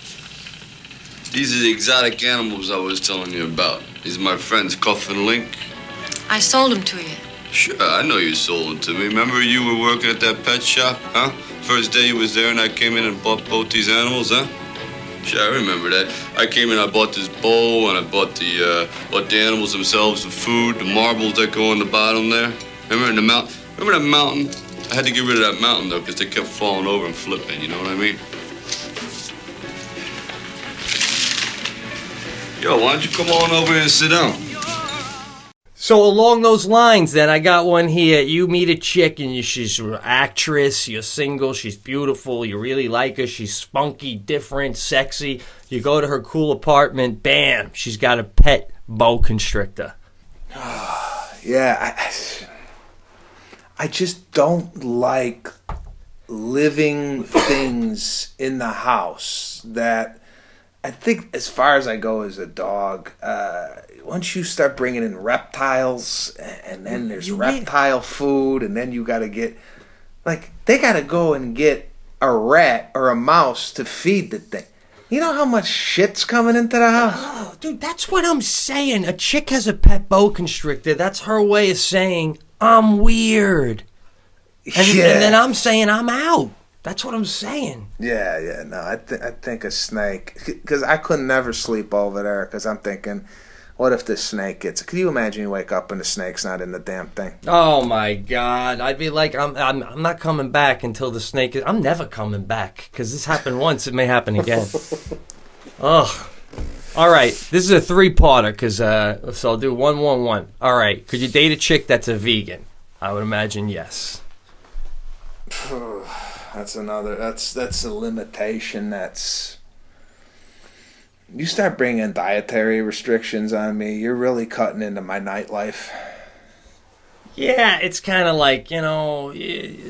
These are the exotic animals I was telling you about. These are my friends Cuff and Link. I sold them to you. Sure, I know you sold it to me. Remember you were working at that pet shop, huh? First day you was there and I came in and bought both these animals, huh? Shit, I remember that. I came in, I bought this bowl, and I bought the animals themselves, the food, the marbles that go on the bottom there. Remember in the mountain? Remember that mountain? I had to get rid of that mountain, though, because they kept falling over and flipping, you know what I mean? Yo, why don't you come on over here and sit down? So along those lines, then, I got one here. You meet a chick, and she's an actress, you're single, she's beautiful, you really like her, she's spunky, different, sexy. You go to her cool apartment, bam, she's got a pet boa constrictor. Yeah, I just don't like living things in the house that... I think as far as I go as a dog, once you start bringing in reptiles, and then there's reptile food, and then you got to get, like, they got to go and get a rat or a mouse to feed the thing. You know how much shit's coming into the house? Oh, dude, that's what I'm saying. A chick has a pet boa constrictor. That's her way of saying, I'm weird. And then I'm saying, I'm out. That's what I'm saying. Yeah, no, I think a snake, because I could never sleep over there, because I'm thinking, what if this snake gets it? Could you imagine you wake up and the snake's not in the damn thing? Oh, my God. I'd be like, I'm not coming back until the snake is, I'm never coming back, because this happened once, it may happen again. Ugh. All right, this is a three-parter, because, so I'll do one. All right, could you date a chick that's a vegan? I would imagine yes. That's a limitation. That's, you start bringing dietary restrictions on me, you're really cutting into my nightlife. Yeah, it's kind of like, you know,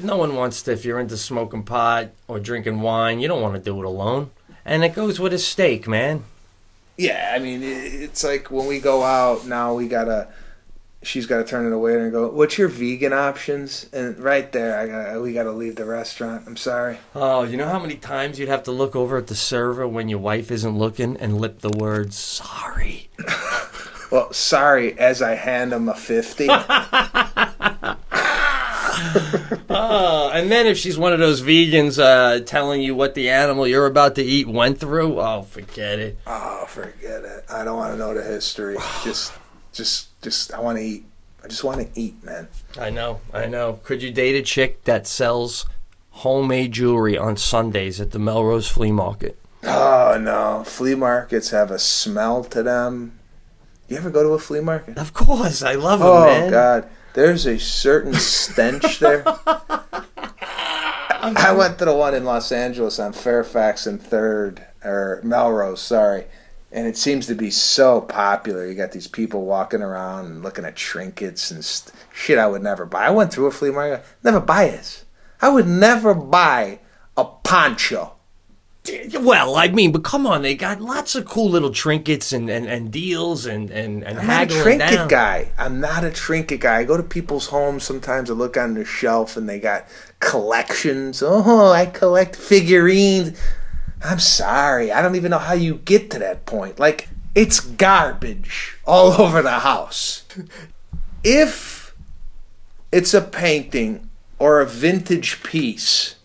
no one wants to, if you're into smoking pot or drinking wine, you don't want to do it alone. And it goes with a steak, man. Yeah, I mean, it's like when we go out now, she's got to turn to the waiter and go, what's your vegan options? And right there, we got to leave the restaurant. I'm sorry. Oh, you know how many times you'd have to look over at the server when your wife isn't looking and lip the words, sorry. Well, sorry, as I hand him a 50. Oh, and then if she's one of those vegans telling you what the animal you're about to eat went through, oh, forget it. Oh, forget it. I don't want to know the history. Just, I want to eat. I just want to eat, man. I know. Could you date a chick that sells homemade jewelry on Sundays at the Melrose Flea Market? Oh, no. Flea markets have a smell to them. You ever go to a flea market? Of course. I love them, man. Oh, God. There's a certain stench there. I went to the one in Los Angeles on Fairfax and 3rd, or Melrose, sorry. And it seems to be so popular. You got these people walking around and looking at trinkets and shit I would never buy. I went through a flea market. Never buy this. I would never buy a poncho. Well, I mean, but come on. They got lots of cool little trinkets and deals and haggling down. I'm not a trinket guy. I go to people's homes sometimes. I look on their shelf and they got collections. Oh, I collect figurines. I'm sorry. I don't even know how you get to that point. Like, it's garbage all over the house. If it's a painting or a vintage piece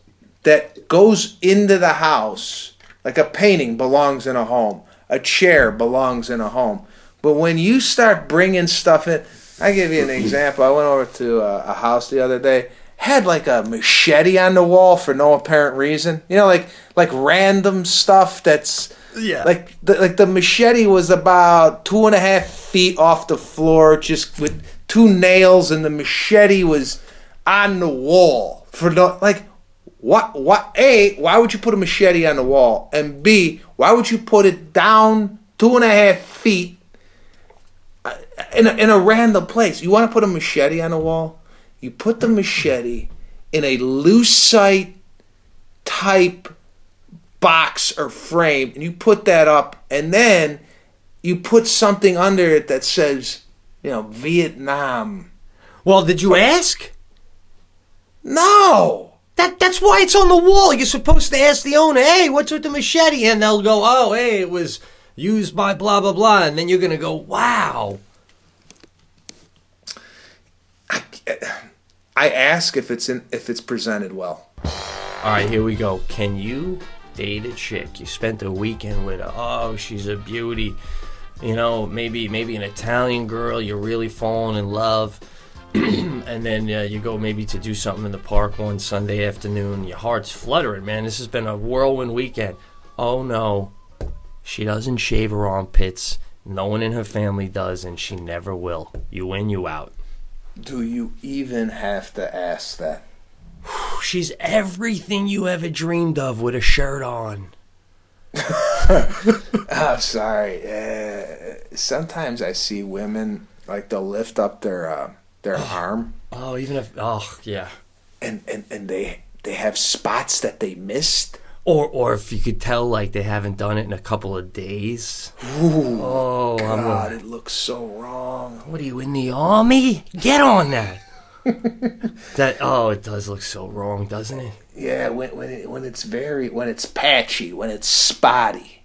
that goes into the house, like a painting belongs in a home, a chair belongs in a home. But when you start bringing stuff in, I'll give you an example. I went over to a house the other day. Had like a machete on the wall for no apparent reason. You know, like random stuff that's... Yeah. Like the machete was about 2.5 feet off the floor, just with two nails, and the machete was on the wall. For no... Like, what? A, why would you put a machete on the wall? And B, why would you put it down 2.5 feet in a random place? You want to put a machete on the wall? You put the machete in a lucite type box or frame, and you put that up, and then you put something under it that says, you know, Vietnam. Well, did you ask? No. That's why it's on the wall. You're supposed to ask the owner, hey, what's with the machete? And they'll go, oh, hey, it was used by blah, blah, blah. And then you're going to go, wow. I ask if it's presented well. All right, here we go. Can you date a chick, you spent a weekend with her, oh, she's a beauty, you know, maybe an Italian girl, you're really falling in love, and then you go maybe to do something in the park one Sunday afternoon, your heart's fluttering, man, this has been a whirlwind weekend. Oh no, she doesn't shave her armpits, no one in her family does, and she never will. You in, you out. Do you even have to ask that? She's everything you ever dreamed of with a shirt on. I'm sorry. Sometimes I see women, like, they'll lift up their arm. Oh, even if... Oh, yeah. And they have spots that they missed. Or if you could tell, like, they haven't done it in a couple of days. Ooh, oh, God, it looks so wrong. What are you, in the army? Get on that. That, oh, it does look so wrong, doesn't it? Yeah, when it's patchy, when it's spotty.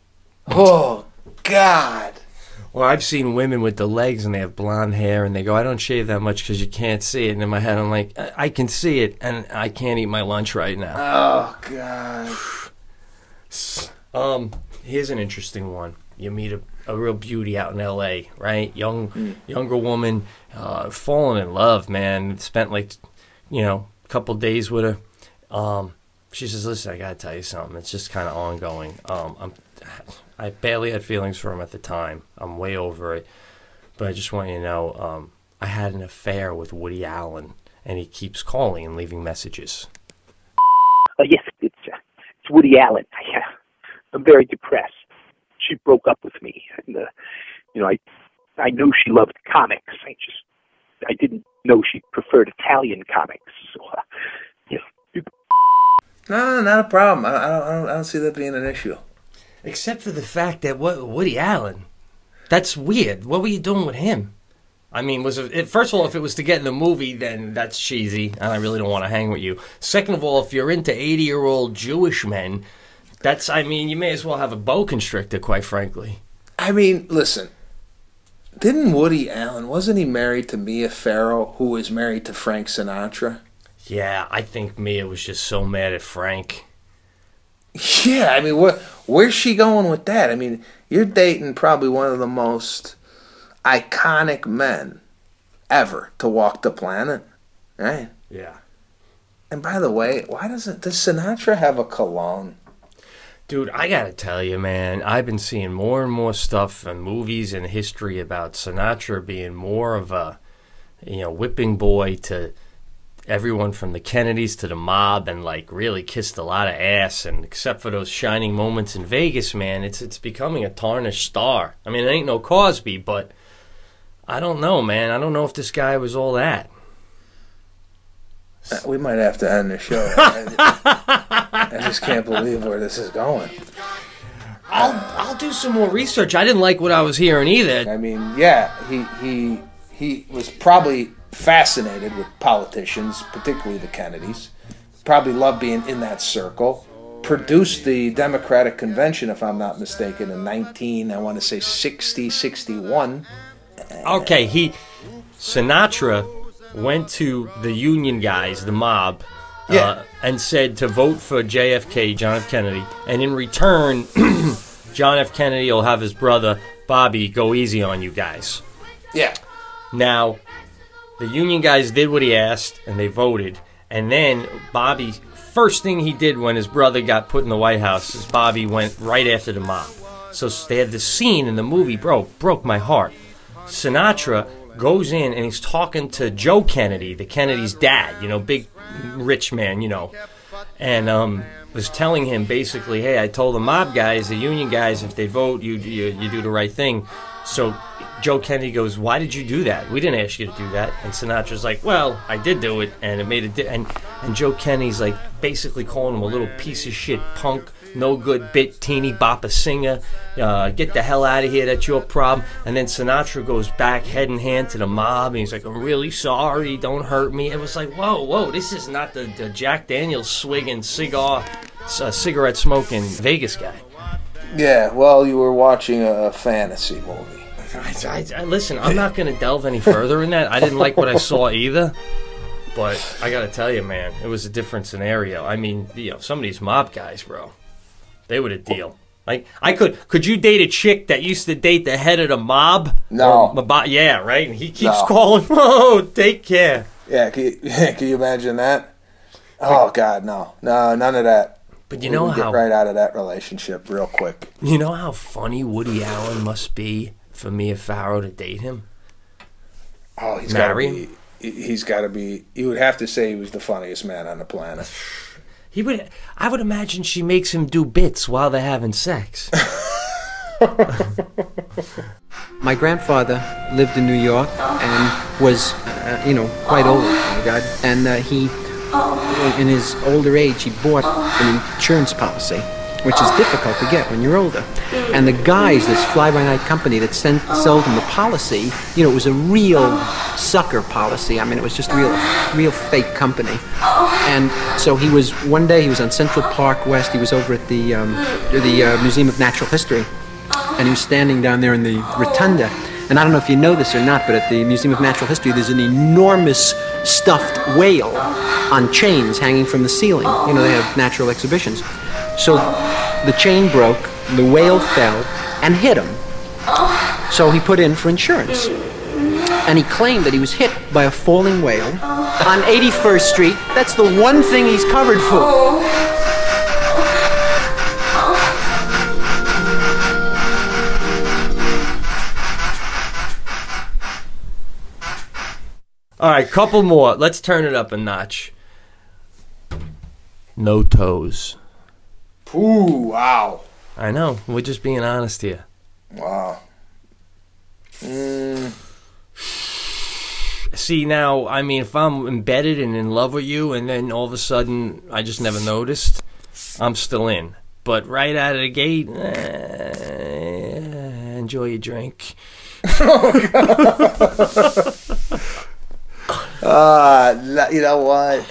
Oh, God. Well, I've seen women with the legs and they have blonde hair and they go, I don't shave that much because you can't see it. And in my head, I'm like, I can see it and I can't eat my lunch right now. Oh, God. Here's an interesting one. You meet a real beauty out in L.A., right? Younger woman, falling in love, man. Spent, like, you know, a couple days with her. She says, listen, I got to tell you something. It's just kind of ongoing. I barely had feelings for him at the time. I'm way over it. But I just want you to know, I had an affair with Woody Allen, and he keeps calling and leaving messages. Yes, it's Woody Allen. Yeah. I'm very depressed. She broke up with me, and you know, I knew she loved comics. I didn't know she preferred Italian comics. So, you know. No, not a problem. I don't see that being an issue. Except for the fact that Woody Allen, that's weird. What were you doing with him? I mean, first of all, if it was to get in the movie, then that's cheesy, and I really don't want to hang with you. Second of all, if you're into 80-year-old Jewish men. That's, I mean, you may as well have a boa constrictor, quite frankly. I mean, listen, didn't Woody Allen, wasn't he married to Mia Farrow, who was married to Frank Sinatra? Yeah, I think Mia was just so mad at Frank. Yeah, I mean, where's she going with that? I mean, you're dating probably one of the most iconic men ever to walk the planet, right? Yeah. And by the way, does Sinatra have a cologne? Dude, I gotta tell you, man, I've been seeing more and more stuff and movies and history about Sinatra being more of a, you know, whipping boy to everyone from the Kennedys to the mob, and, like, really kissed a lot of ass. And except for those shining moments in Vegas, man, it's becoming a tarnished star. I mean, it ain't no Cosby, but I don't know, man. I don't know if this guy was all that. We might have to end the show. I just can't believe where this is going. I'll do some more research. I didn't like what I was hearing either. I mean, yeah, he was probably fascinated with politicians, particularly the Kennedys. Probably loved being in that circle. Produced the Democratic Convention, if I'm not mistaken, in 61. Okay, Sinatra went to the union guys, the mob, and said to vote for JFK, John F. Kennedy, and in return, John F. Kennedy will have his brother, Bobby, go easy on you guys. Yeah. Now, the union guys did what he asked, and they voted, and then Bobby, first thing he did when his brother got put in the White House is Bobby went right after the mob. So they had this scene in the movie, broke my heart. Sinatra goes in and he's talking to Joe Kennedy, the Kennedy's dad, you know, big rich man, you know, and was telling him basically, hey, I told the mob guys, the union guys, if they vote, you do the right thing. So Joe Kennedy goes, why did you do that? We didn't ask you to do that. And Sinatra's like, well, I did do it, and it made it and Joe Kennedy's like basically calling him a little piece of shit punk, no good bit, teeny bopper singer, get the hell out of here, that's your problem. And then Sinatra goes back head in hand to the mob, and he's like, I'm really sorry, don't hurt me. It was like, whoa, this is not the Jack Daniels swigging, cigarette smoking Vegas guy. Yeah, well, you were watching a fantasy movie. Listen, I'm not going to delve any further in that. I didn't like what I saw either. But I got to tell you, man, it was a different scenario. I mean, you know, some of these mob guys, bro. They were the deal. Like I could you date a chick that used to date the head of the mob? No. Yeah, right? And he keeps calling, "Whoa, take care." Yeah, can you imagine that? Oh, God, no. No, none of that. But you know how... get right out of that relationship real quick. You know how funny Woody Allen must be for Mia Farrow to date him? Oh, he's got to be... He's got to be... You would have to say he was the funniest man on the planet. He would... I would imagine she makes him do bits while they're having sex. My grandfather lived in New York and was, quite old. Oh, God. And he... In his older age, he bought an insurance policy, which is difficult to get when you're older. And the guys, this fly-by-night company that sold him the policy, it was a real sucker policy. I mean, it was just real fake company. And so he was, one day he was on Central Park West, he was over at the Museum of Natural History, and he was standing down there in the rotunda. And I don't know if you know this or not, but at the Museum of Natural History, there's an enormous stuffed whale on chains hanging from the ceiling. They have natural exhibitions. So the chain broke, the whale fell, and hit him. So he put in for insurance. And he claimed that he was hit by a falling whale on 81st Street. That's the one thing he's covered for. All right, couple more. Let's turn it up a notch. No toes. Ooh, wow. I know. We're just being honest here. Wow. See, now, I mean, if I'm embedded and in love with you and then all of a sudden I just never noticed, I'm still in. But right out of the gate, enjoy your drink. Oh, God. You know what?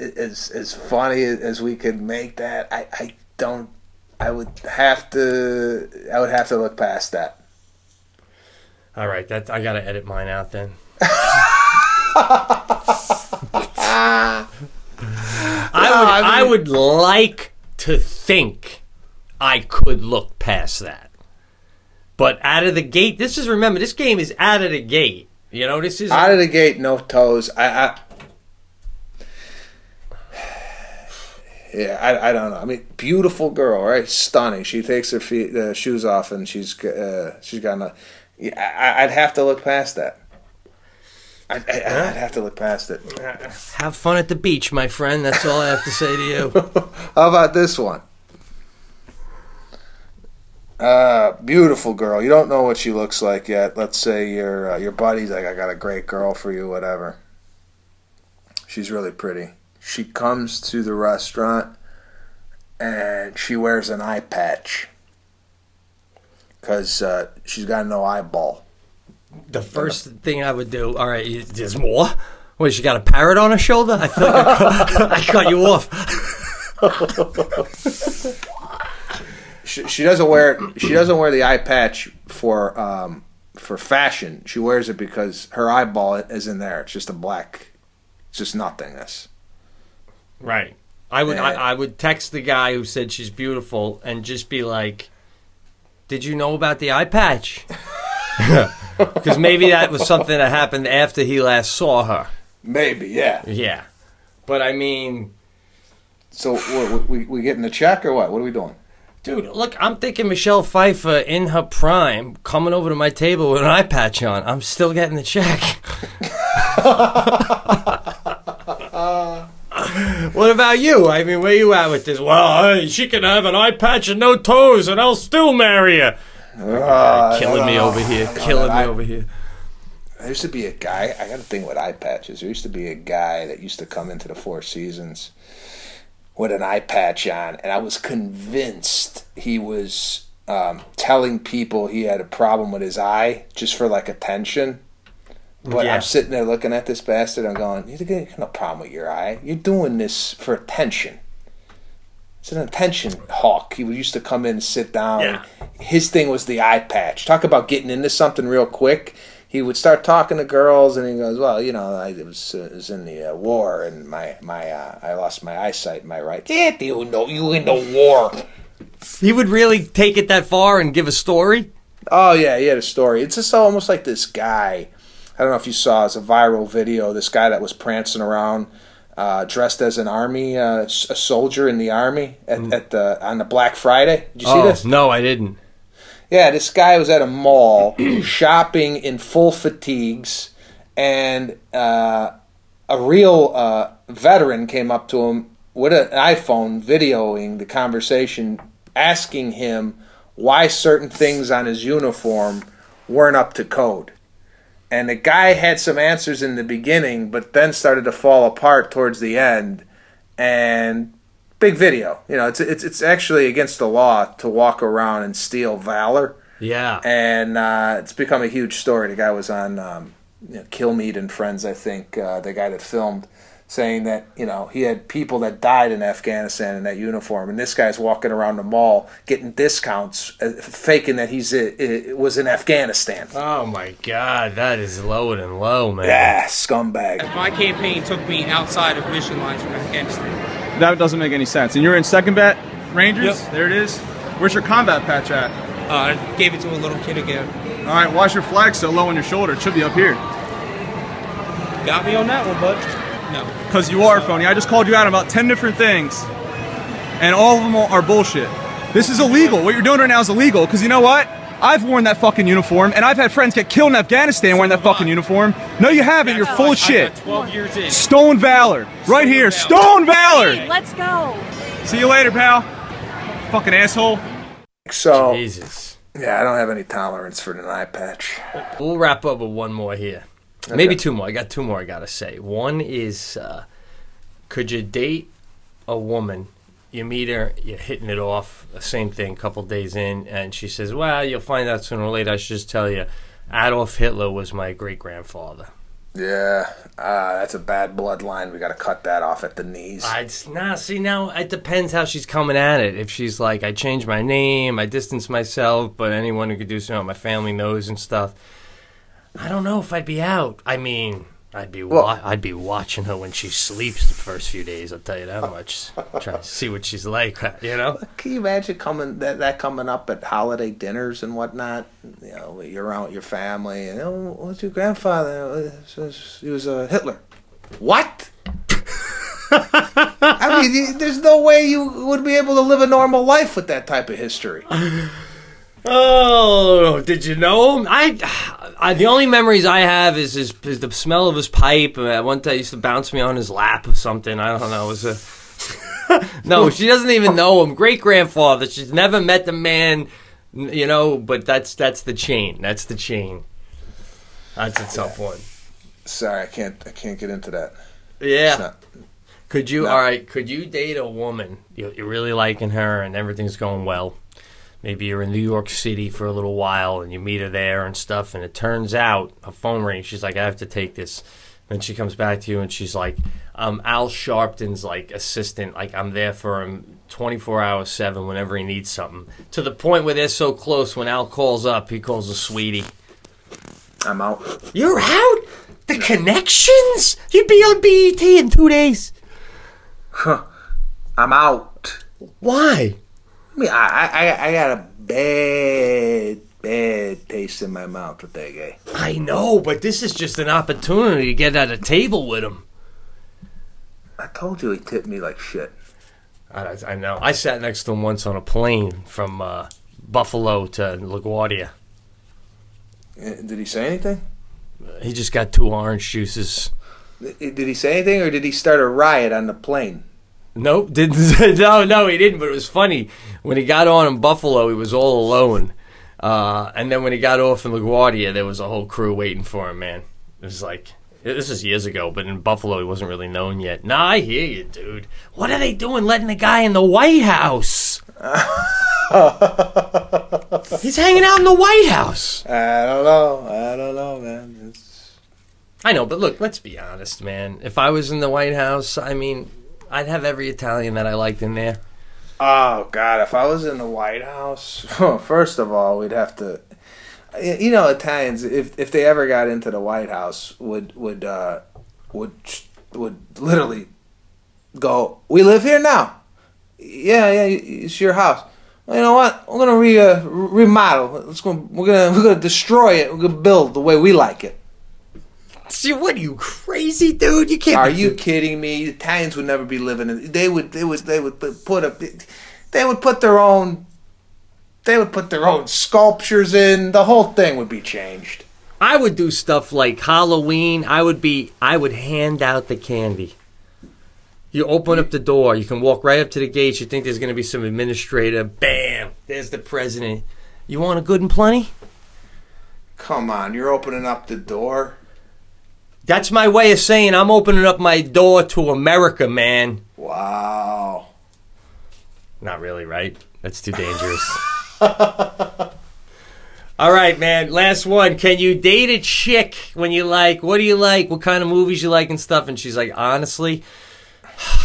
As funny as we could make that, I would have to look past that. All right, I gotta edit mine out then. I would like to think I could look past that, but out of the gate, this game is out of the gate. This is out of the gate, no toes. I don't know. I mean, beautiful girl, right? Stunning. She takes her shoes off, and she's got no. I'd have to look past that. I'd have to look past it. Have fun at the beach, my friend. That's all I have to say to you. How about this one? Beautiful girl. You don't know what she looks like yet. Let's say your buddy's like, "I got a great girl for you," whatever. She's really pretty. She comes to the restaurant and she wears an eye patch because she's got no eyeball. The first thing I would do, all right, there's more. What, she got a parrot on her shoulder? I feel like I cut you off. She doesn't wear the eye patch for fashion. She wears it because her eyeball isn't there. It's just a black. It's just nothingness. Right. I would text the guy who said she's beautiful and just be like, "Did you know about the eye patch?" Because maybe that was something that happened after he last saw her. Maybe, yeah. Yeah, but I mean, so we getting a check or what? What are we doing? Dude, look, I'm thinking Michelle Pfeiffer in her prime coming over to my table with an eye patch on. I'm still getting the check. What about you? I mean, where you at with this? Well, she can have an eye patch and no toes, and I'll still marry her. Killing me over here. There used to be a guy. I got a thing with eye patches. There used to be a guy that used to come into the Four Seasons with an eye patch on, and I was convinced he was telling people he had a problem with his eye just for like attention. But yeah. I'm sitting there looking at this bastard. I'm going, "You got no problem with your eye. You're doing this for attention. It's an attention hawk." He used to come in and sit down. Yeah. His thing was the eye patch. Talk about getting into something real quick. He would start talking to girls, and he goes, "Well, it was in the war, and I lost my eyesight, my right." Yeah, you know, you in the war. He would really take it that far and give a story? Oh, yeah, he had a story. It's just almost like this guy. I don't know if you saw, it's a viral video, this guy that was prancing around dressed as an army, a soldier in the army on the Black Friday. Did you see this? No, I didn't. Yeah, this guy was at a mall shopping in full fatigues, and a real veteran came up to him with an iPhone videoing the conversation, asking him why certain things on his uniform weren't up to code. And the guy had some answers in the beginning, but then started to fall apart towards the end. And big video. You know, it's actually against the law to walk around and steal valor. Yeah. And it's become a huge story. The guy was on Kill Meat and Friends, I think, the guy that filmed, saying that, you know, he had people that died in Afghanistan in that uniform, and this guy's walking around the mall getting discounts, faking that he was in Afghanistan. Oh, my God. That is low and low, man. Yeah, scumbag. My campaign took me outside of mission lines from Afghanistan. That doesn't make any sense. And you're in 2nd Bat Rangers? Yep. There it is. Where's your combat patch at? I gave it to a little kid again. All right, why's your flag so low on your shoulder? It should be up here. Got me on that one, bud. No. Because you are phony. I just called you out about 10 different things, and all of them are bullshit. This is illegal. What you're doing right now is illegal, because you know what? I've worn that fucking uniform, and I've had friends get killed in Afghanistan wearing that fucking uniform. No, you haven't. You're full of shit. 12 years in. Stolen Valor. Right here. Stolen Valor. Hey, let's go. See you later, pal. Fucking asshole. So, Jesus. Yeah, I don't have any tolerance for an eye patch. We'll wrap up with one more here. Okay. Maybe two more. I got two more I gotta say. One is, could you date a woman? You meet her, you're hitting it off, same thing, couple days in, and she says, well, you'll find out sooner or later, I should just tell you, Adolf Hitler was my great-grandfather. Yeah, that's a bad bloodline. We gotta cut that off at the knees. Now it depends how she's coming at it. If she's like, I changed my name, I distanced myself, but anyone who could do so, my family knows and stuff. I don't know if I'd be out. I mean, I'd be watching her when she sleeps the first few days. I'll tell you that much. Trying to see what she's like, you know. Can you imagine coming up at holiday dinners and whatnot? You know, you're around with your family, and what's your grandfather? He was a Hitler. What? I mean, there's no way you would be able to live a normal life with that type of history. Oh, did you know him? The only memories I have is the smell of his pipe. One time he used to bounce me on his lap or something. I don't know. No, she doesn't even know him. Great-grandfather. She's never met the man, you know, but that's the chain. That's the chain. That's a tough one. Sorry, I can't get into that. Yeah. Could you date a woman? You're really liking her and everything's going well. Maybe you're in New York City for a little while, and you meet her there and stuff, and it turns out, her phone rings, she's like, I have to take this. Then she comes back to you, and she's like, I'm Al Sharpton's, like, assistant. Like, I'm there for him 24/7 whenever he needs something. To the point where they're so close, when Al calls up, he calls her sweetie. I'm out. You're out? The connections? You'd be on BET in 2 days. Huh. I'm out. Why? I mean, I got a bad taste in my mouth with that guy. I know, but this is just an opportunity to get at a table with him. I told you he tipped me like shit. I know. I sat next to him once on a plane from Buffalo to LaGuardia. Did he say anything? He just got 2 orange juices. Did he say anything, or did he start a riot on the plane? Nope, didn't. No, he didn't. But it was funny when he got on in Buffalo. He was all alone, and then when he got off in LaGuardia, there was a whole crew waiting for him. Man, it was like this is years ago, but in Buffalo, he wasn't really known yet. Nah, I hear you, dude. What are they doing, letting the guy in the White House? He's hanging out in the White House. I don't know, man. I know, but look, let's be honest, man. If I was in the White House, I mean, I'd have every Italian that I liked in there. Oh, God. If I was in the White House, first of all, we'd have to... You know, Italians, if they ever got into the White House, would literally go, we live here now. Yeah, it's your house. you know what? We're gonna remodel. We're gonna destroy it. We're gonna build the way we like it. See, what are you, crazy, dude? You can't. Are you kidding me? Italians would never be living in. They would put their own sculptures in. The whole thing would be changed. I would do stuff like Halloween. I would hand out the candy. You open up the door. You can walk right up to the gates. You think there's going to be some administrator. Bam! There's the president. You want a good and plenty? Come on. You're opening up the door. That's my way of saying I'm opening up my door to America, man. Wow. Not really, right? That's too dangerous. All right, man. Last one. Can you date a chick when you like? What do you like? What kind of movies you like and stuff? And she's like, honestly,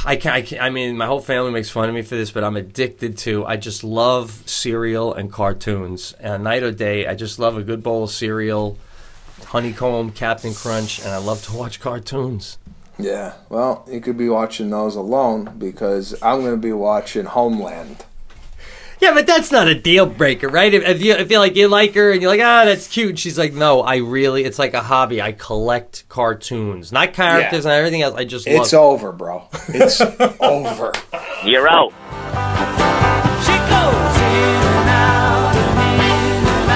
I can't. I mean, my whole family makes fun of me for this, but I'm addicted to. I just love cereal and cartoons. And night or day, I just love a good bowl of cereal, Honeycomb, Captain Crunch, and I love to watch cartoons. Yeah. Well, you could be watching those alone because I'm going to be watching Homeland. Yeah, but that's not a deal breaker, right? If you like, you like her and you're like, ah, that's cute. And she's like, no, I really, it's like a hobby. I collect cartoons, not characters and everything else. I just love it. It's over, bro. It's over. You're out. She goes in and out, in and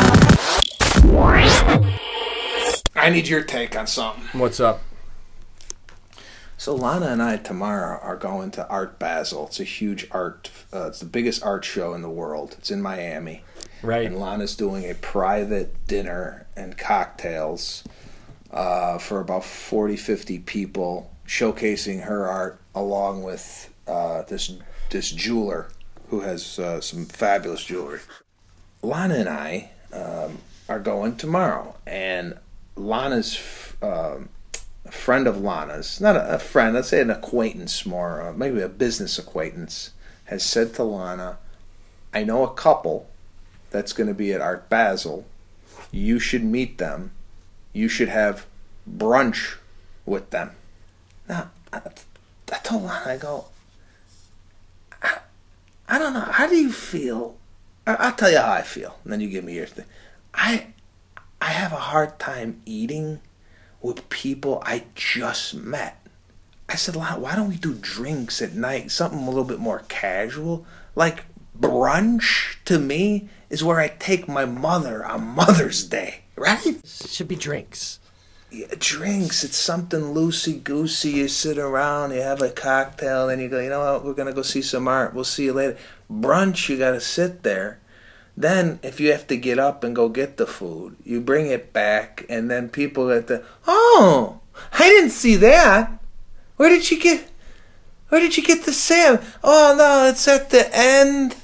out, in and out, in and out. I need your take on something. What's up? So Lana and I tomorrow are going to Art Basel. It's a huge art. It's the biggest art show in the world. It's in Miami. Right. And Lana's doing a private dinner and cocktails for about 40, 50 people, showcasing her art along with this jeweler who has some fabulous jewelry. Lana and I are going tomorrow, and Lana's. A friend of Lana's, not a friend, let's say an acquaintance more, maybe a business acquaintance, has said to Lana, I know a couple that's going to be at Art Basel. You should meet them. You should have brunch with them. Now, I told Lana, I go, I don't know. How do you feel? I'll tell you how I feel, and then you give me your thing. I have a hard time eating with people I just met. I said, Lana, why don't we do drinks at night? Something a little bit more casual. Like brunch to me is where I take my mother on Mother's Day, right? It should be drinks. Yeah, drinks. It's something loosey-goosey. You sit around, you have a cocktail, and you go, you know what, we're going to go see some art. We'll see you later. Brunch, you got to sit there. Then, if you have to get up and go get the food, you bring it back, and then people at the, oh, I didn't see that. Where did you get the Sam? Oh, no, it's at the end.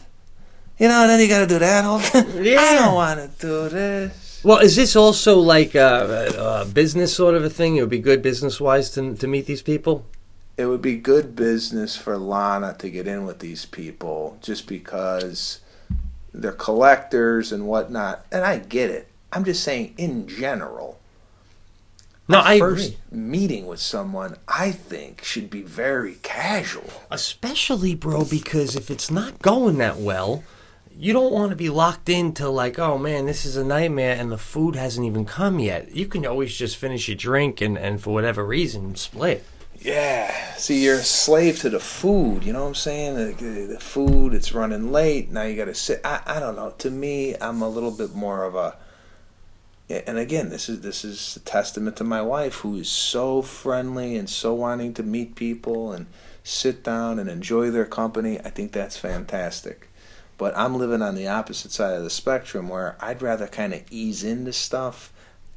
You know, and then you got to do that whole thing. Yeah. I don't want to do this. Well, is this also like a business sort of a thing? It would be good business-wise to meet these people? It would be good business for Lana to get in with these people just because they're collectors and whatnot, and I get it. I'm just saying, in general, no, I first agree. Meeting with someone, I think, should be very casual. Especially, bro, because if it's not going that well, you don't want to be locked into like, oh, man, this is a nightmare, and the food hasn't even come yet. You can always just finish your drink and for whatever reason, split. Yeah, see, you're a slave to the food, you know what I'm saying? The food, it's running late, now you got to sit. I don't know, to me, I'm a little bit more of a, and again, this is a testament to my wife, who is so friendly and so wanting to meet people and sit down and enjoy their company. I think that's fantastic. But I'm living on the opposite side of the spectrum, where I'd rather kind of ease into stuff,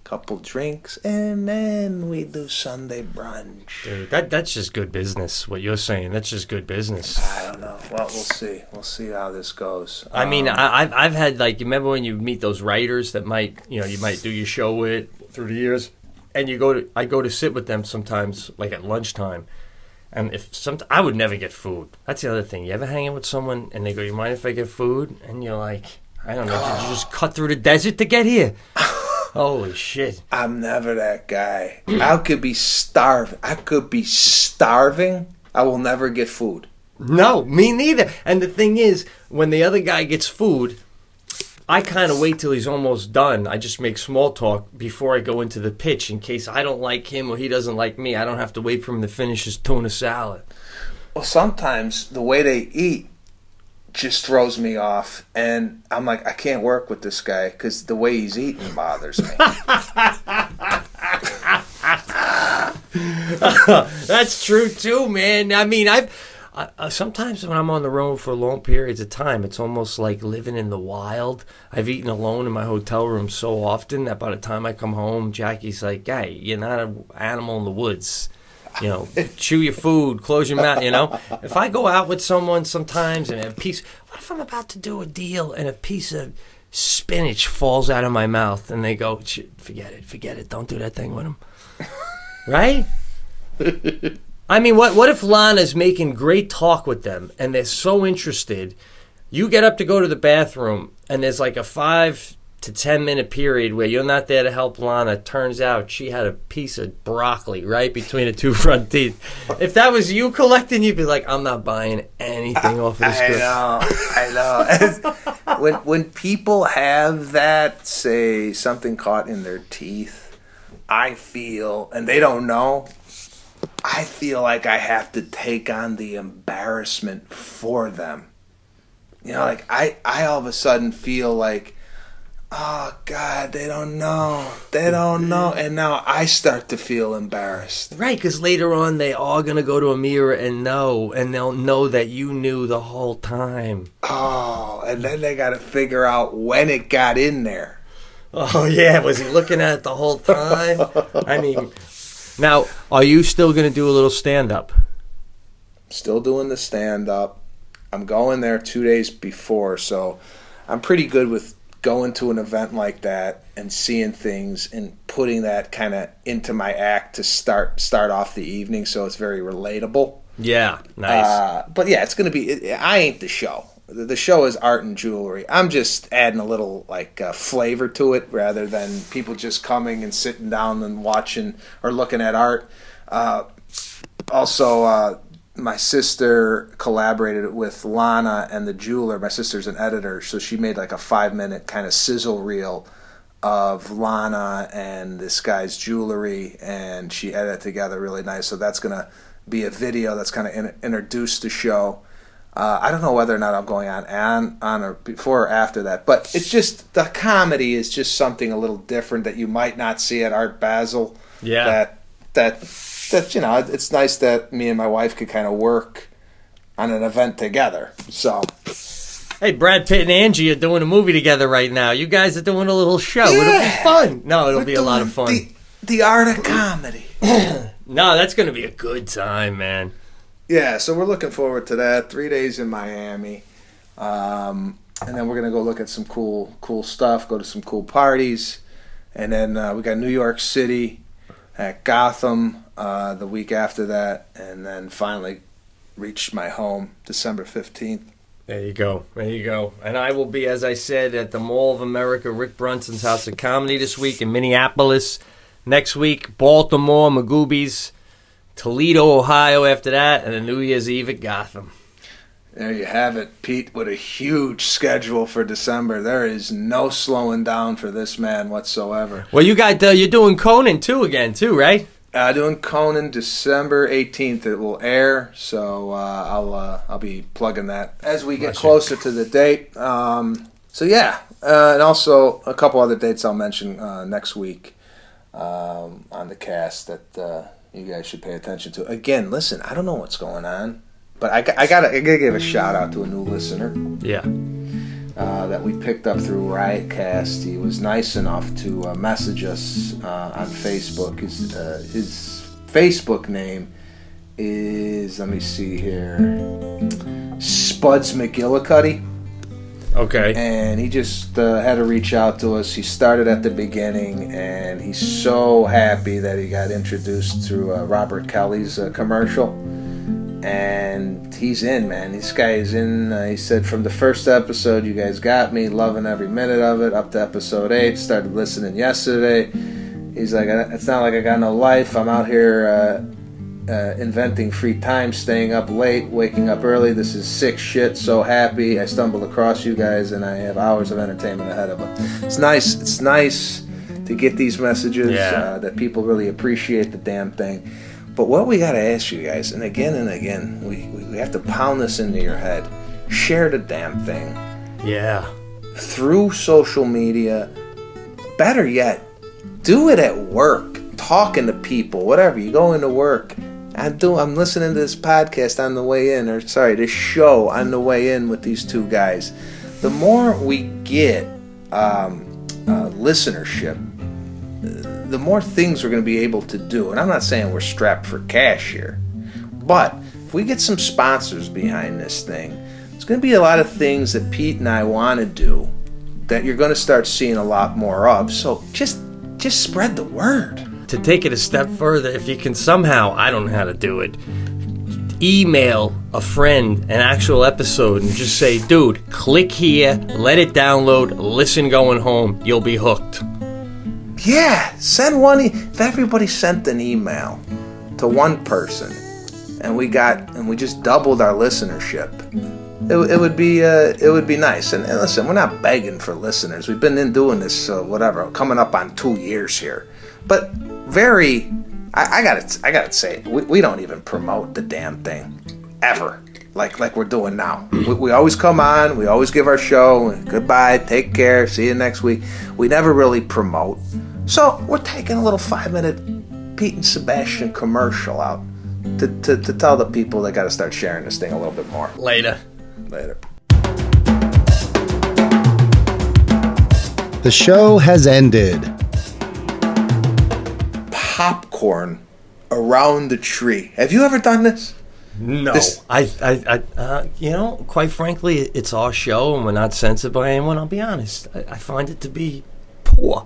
couple drinks, and then we do Sunday brunch. Dude, that's just good business, what you're saying. That's just good business. I don't know. Well, we'll see. We'll see how this goes. I mean, I've had, like, you remember when you meet those writers that might, you know, you might do your show with through the years, and I go to sit with them sometimes, like at lunchtime, and I would never get food. That's the other thing. You ever hang out with someone, and they go, you mind if I get food? And you're like, I don't know, did you just cut through the desert to get here? Holy shit. I'm never that guy. I could be starving. I will never get food. No, me neither. And the thing is, when the other guy gets food, I kind of wait till he's almost done. I just make small talk before I go into the pitch in case I don't like him or he doesn't like me. I don't have to wait for him to finish his tuna salad. Well, sometimes the way they eat just throws me off, and I'm like, I can't work with this guy because the way he's eating bothers me. That's true too, man. I mean, sometimes when I'm on the road for long periods of time, it's almost like living in the wild. I've eaten alone in my hotel room so often that by the time I come home, Jackie's like, hey, you're not an animal in the woods. You know, chew your food, close your mouth, you know. If I go out with someone sometimes and what if I'm about to do a deal and a piece of spinach falls out of my mouth and they go, forget it, don't do that thing with them. Right? I mean, what if Lana's making great talk with them and they're so interested? You get up to go to the bathroom and there's like a 5 to 10 minute period where you're not there to help Lana. Turns out she had a piece of broccoli right between the two front teeth. If that was you collecting, you'd be like, I'm not buying anything off of this girl. I know. When people have that, say, something caught in their teeth, I feel, and they don't know, I feel like I have to take on the embarrassment for them. You know, like I all of a sudden feel like, oh, God, they don't know. And now I start to feel embarrassed. Right, because later on they are going to go to a mirror and know, and they'll know that you knew the whole time. Oh, and then they got to figure out when it got in there. Oh, yeah, was he looking at it the whole time? I mean... Now, are you still going to do a little stand-up? Still doing the stand-up. I'm going there 2 days before, so I'm pretty good with going to an event like that and seeing things and putting that kind of into my act to start off the evening, so it's very relatable. Yeah, nice. But yeah, it's going to be – I ain't the show. The show is art and jewelry. I'm just adding a little flavor to it rather than people just coming and sitting down and watching or looking at art. Also, my sister collaborated with Lana and the jeweler. My sister's an editor, so she made like a 5-minute kind of sizzle reel of Lana and this guy's jewelry, and she edited it together really nice. So that's going to be a video that's going to introduce the show. I don't know whether or not I'm going on or before or after that, but it's just the comedy is just something a little different that you might not see at Art Basel. Yeah, that you know, it's nice that me and my wife could kind of work on an event together. So, hey, Brad Pitt and Angie are doing a movie together right now. You guys are doing a little show. Yeah. It'll be fun. No, it'll be a lot of fun. The art of comedy. No, that's going to be a good time, man. Yeah, so we're looking forward to that. 3 days in Miami. And then we're going to go look at some cool stuff, go to some cool parties. And then we got New York City at Gotham the week after that. And then finally reached my home December 15th. There you go. And I will be, as I said, at the Mall of America, Rick Brunson's House of Comedy this week in Minneapolis. Next week, Baltimore, Magoobies. Toledo, Ohio after that, and a New Year's Eve at Gotham. There you have it, Pete, with a huge schedule for December. There is no slowing down for this man whatsoever. Well, you're doing Conan again, right? Doing Conan December 18th. It will air, so I'll be plugging that as we get closer to the date. And also a couple other dates I'll mention next week on the cast that... you guys should pay attention to. Again, listen, I don't know what's going on, but I gotta give a shout out to a new listener. Yeah. That we picked up through Riotcast. He was nice enough to message us on Facebook. His Facebook name is, let me see here, Spuds McGillicuddy. Okay. And he just had to reach out to us. He started at the beginning, and he's so happy that he got introduced through Robert Kelly's commercial. And he's in, man. This guy is in. He said, from the first episode, you guys got me, loving every minute of it, up to episode 8, started listening yesterday. He's like, it's not like I got no life. I'm out here inventing free time, staying up late, waking up early. This is sick shit. So happy I stumbled across you guys, and I have hours of entertainment ahead of us. It's nice to get these messages that people really appreciate the damn thing. But what we got to ask you guys, and again, we have to pound this into your head. Share the damn thing. Yeah. Through social media. Better yet, do it at work. Talking to people, whatever. You go into work. I'm listening to this podcast on the way in, this show on the way in with these two guys. The more we get listenership, the more things we're going to be able to do. And I'm not saying we're strapped for cash here, but if we get some sponsors behind this thing, there's going to be a lot of things that Pete and I want to do that you're going to start seeing a lot more of. So just spread the word. To take it a step further, if you can somehow, I don't know how to do it, email a friend an actual episode and just say, dude, click here, let it download, listen going home, you'll be hooked. Yeah, send one. If everybody sent an email to one person, and we just doubled our listenership, it would be nice. And listen, we're not begging for listeners. We've been doing this coming up on 2 years here. But I gotta say, we don't even promote the damn thing ever like we're doing now. We always come on. We always give our show. Goodbye. Take care. See you next week. We never really promote. So we're taking a little 5-minute Pete and Sebastian commercial out to tell the people they got to start sharing this thing a little bit more. Later. The show has ended. Popcorn around the tree. Have you ever done this? No. Quite frankly, it's our show and we're not censored by anyone. I'll be honest. I find it to be poor.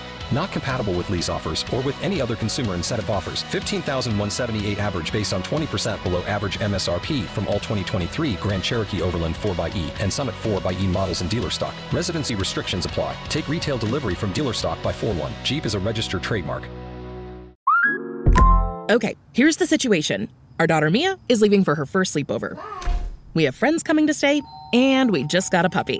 Not compatible with lease offers or with any other consumer incentive offers. $15,178 average based on 20% below average MSRP from all 2023 Grand Cherokee Overland 4xE and Summit 4xE models in dealer stock. Residency restrictions apply. Take retail delivery from dealer stock by 4/1. Jeep is a registered trademark. Okay, here's the situation. Our daughter Mia is leaving for her first sleepover. We have friends coming to stay, and we just got a puppy.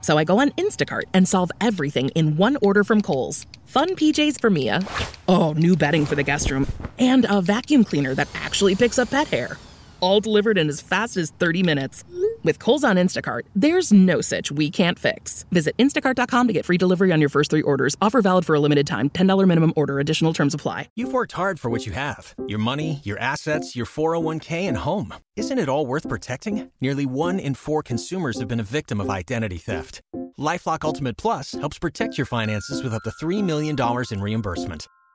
So I go on Instacart and solve everything in one order from Kohl's. Fun PJs for Mia, oh, new bedding for the guest room, and a vacuum cleaner that actually picks up pet hair. All delivered in as fast as 30 minutes. With Kohl's on Instacart, there's no such we can't fix. Visit instacart.com to get free delivery on your first 3 orders. Offer valid for a limited time. $10 minimum order. Additional terms apply. You've worked hard for what you have. Your money, your assets, your 401k, and home. Isn't it all worth protecting? Nearly 1 in 4 consumers have been a victim of identity theft. LifeLock Ultimate Plus helps protect your finances with up to $3 million in reimbursement.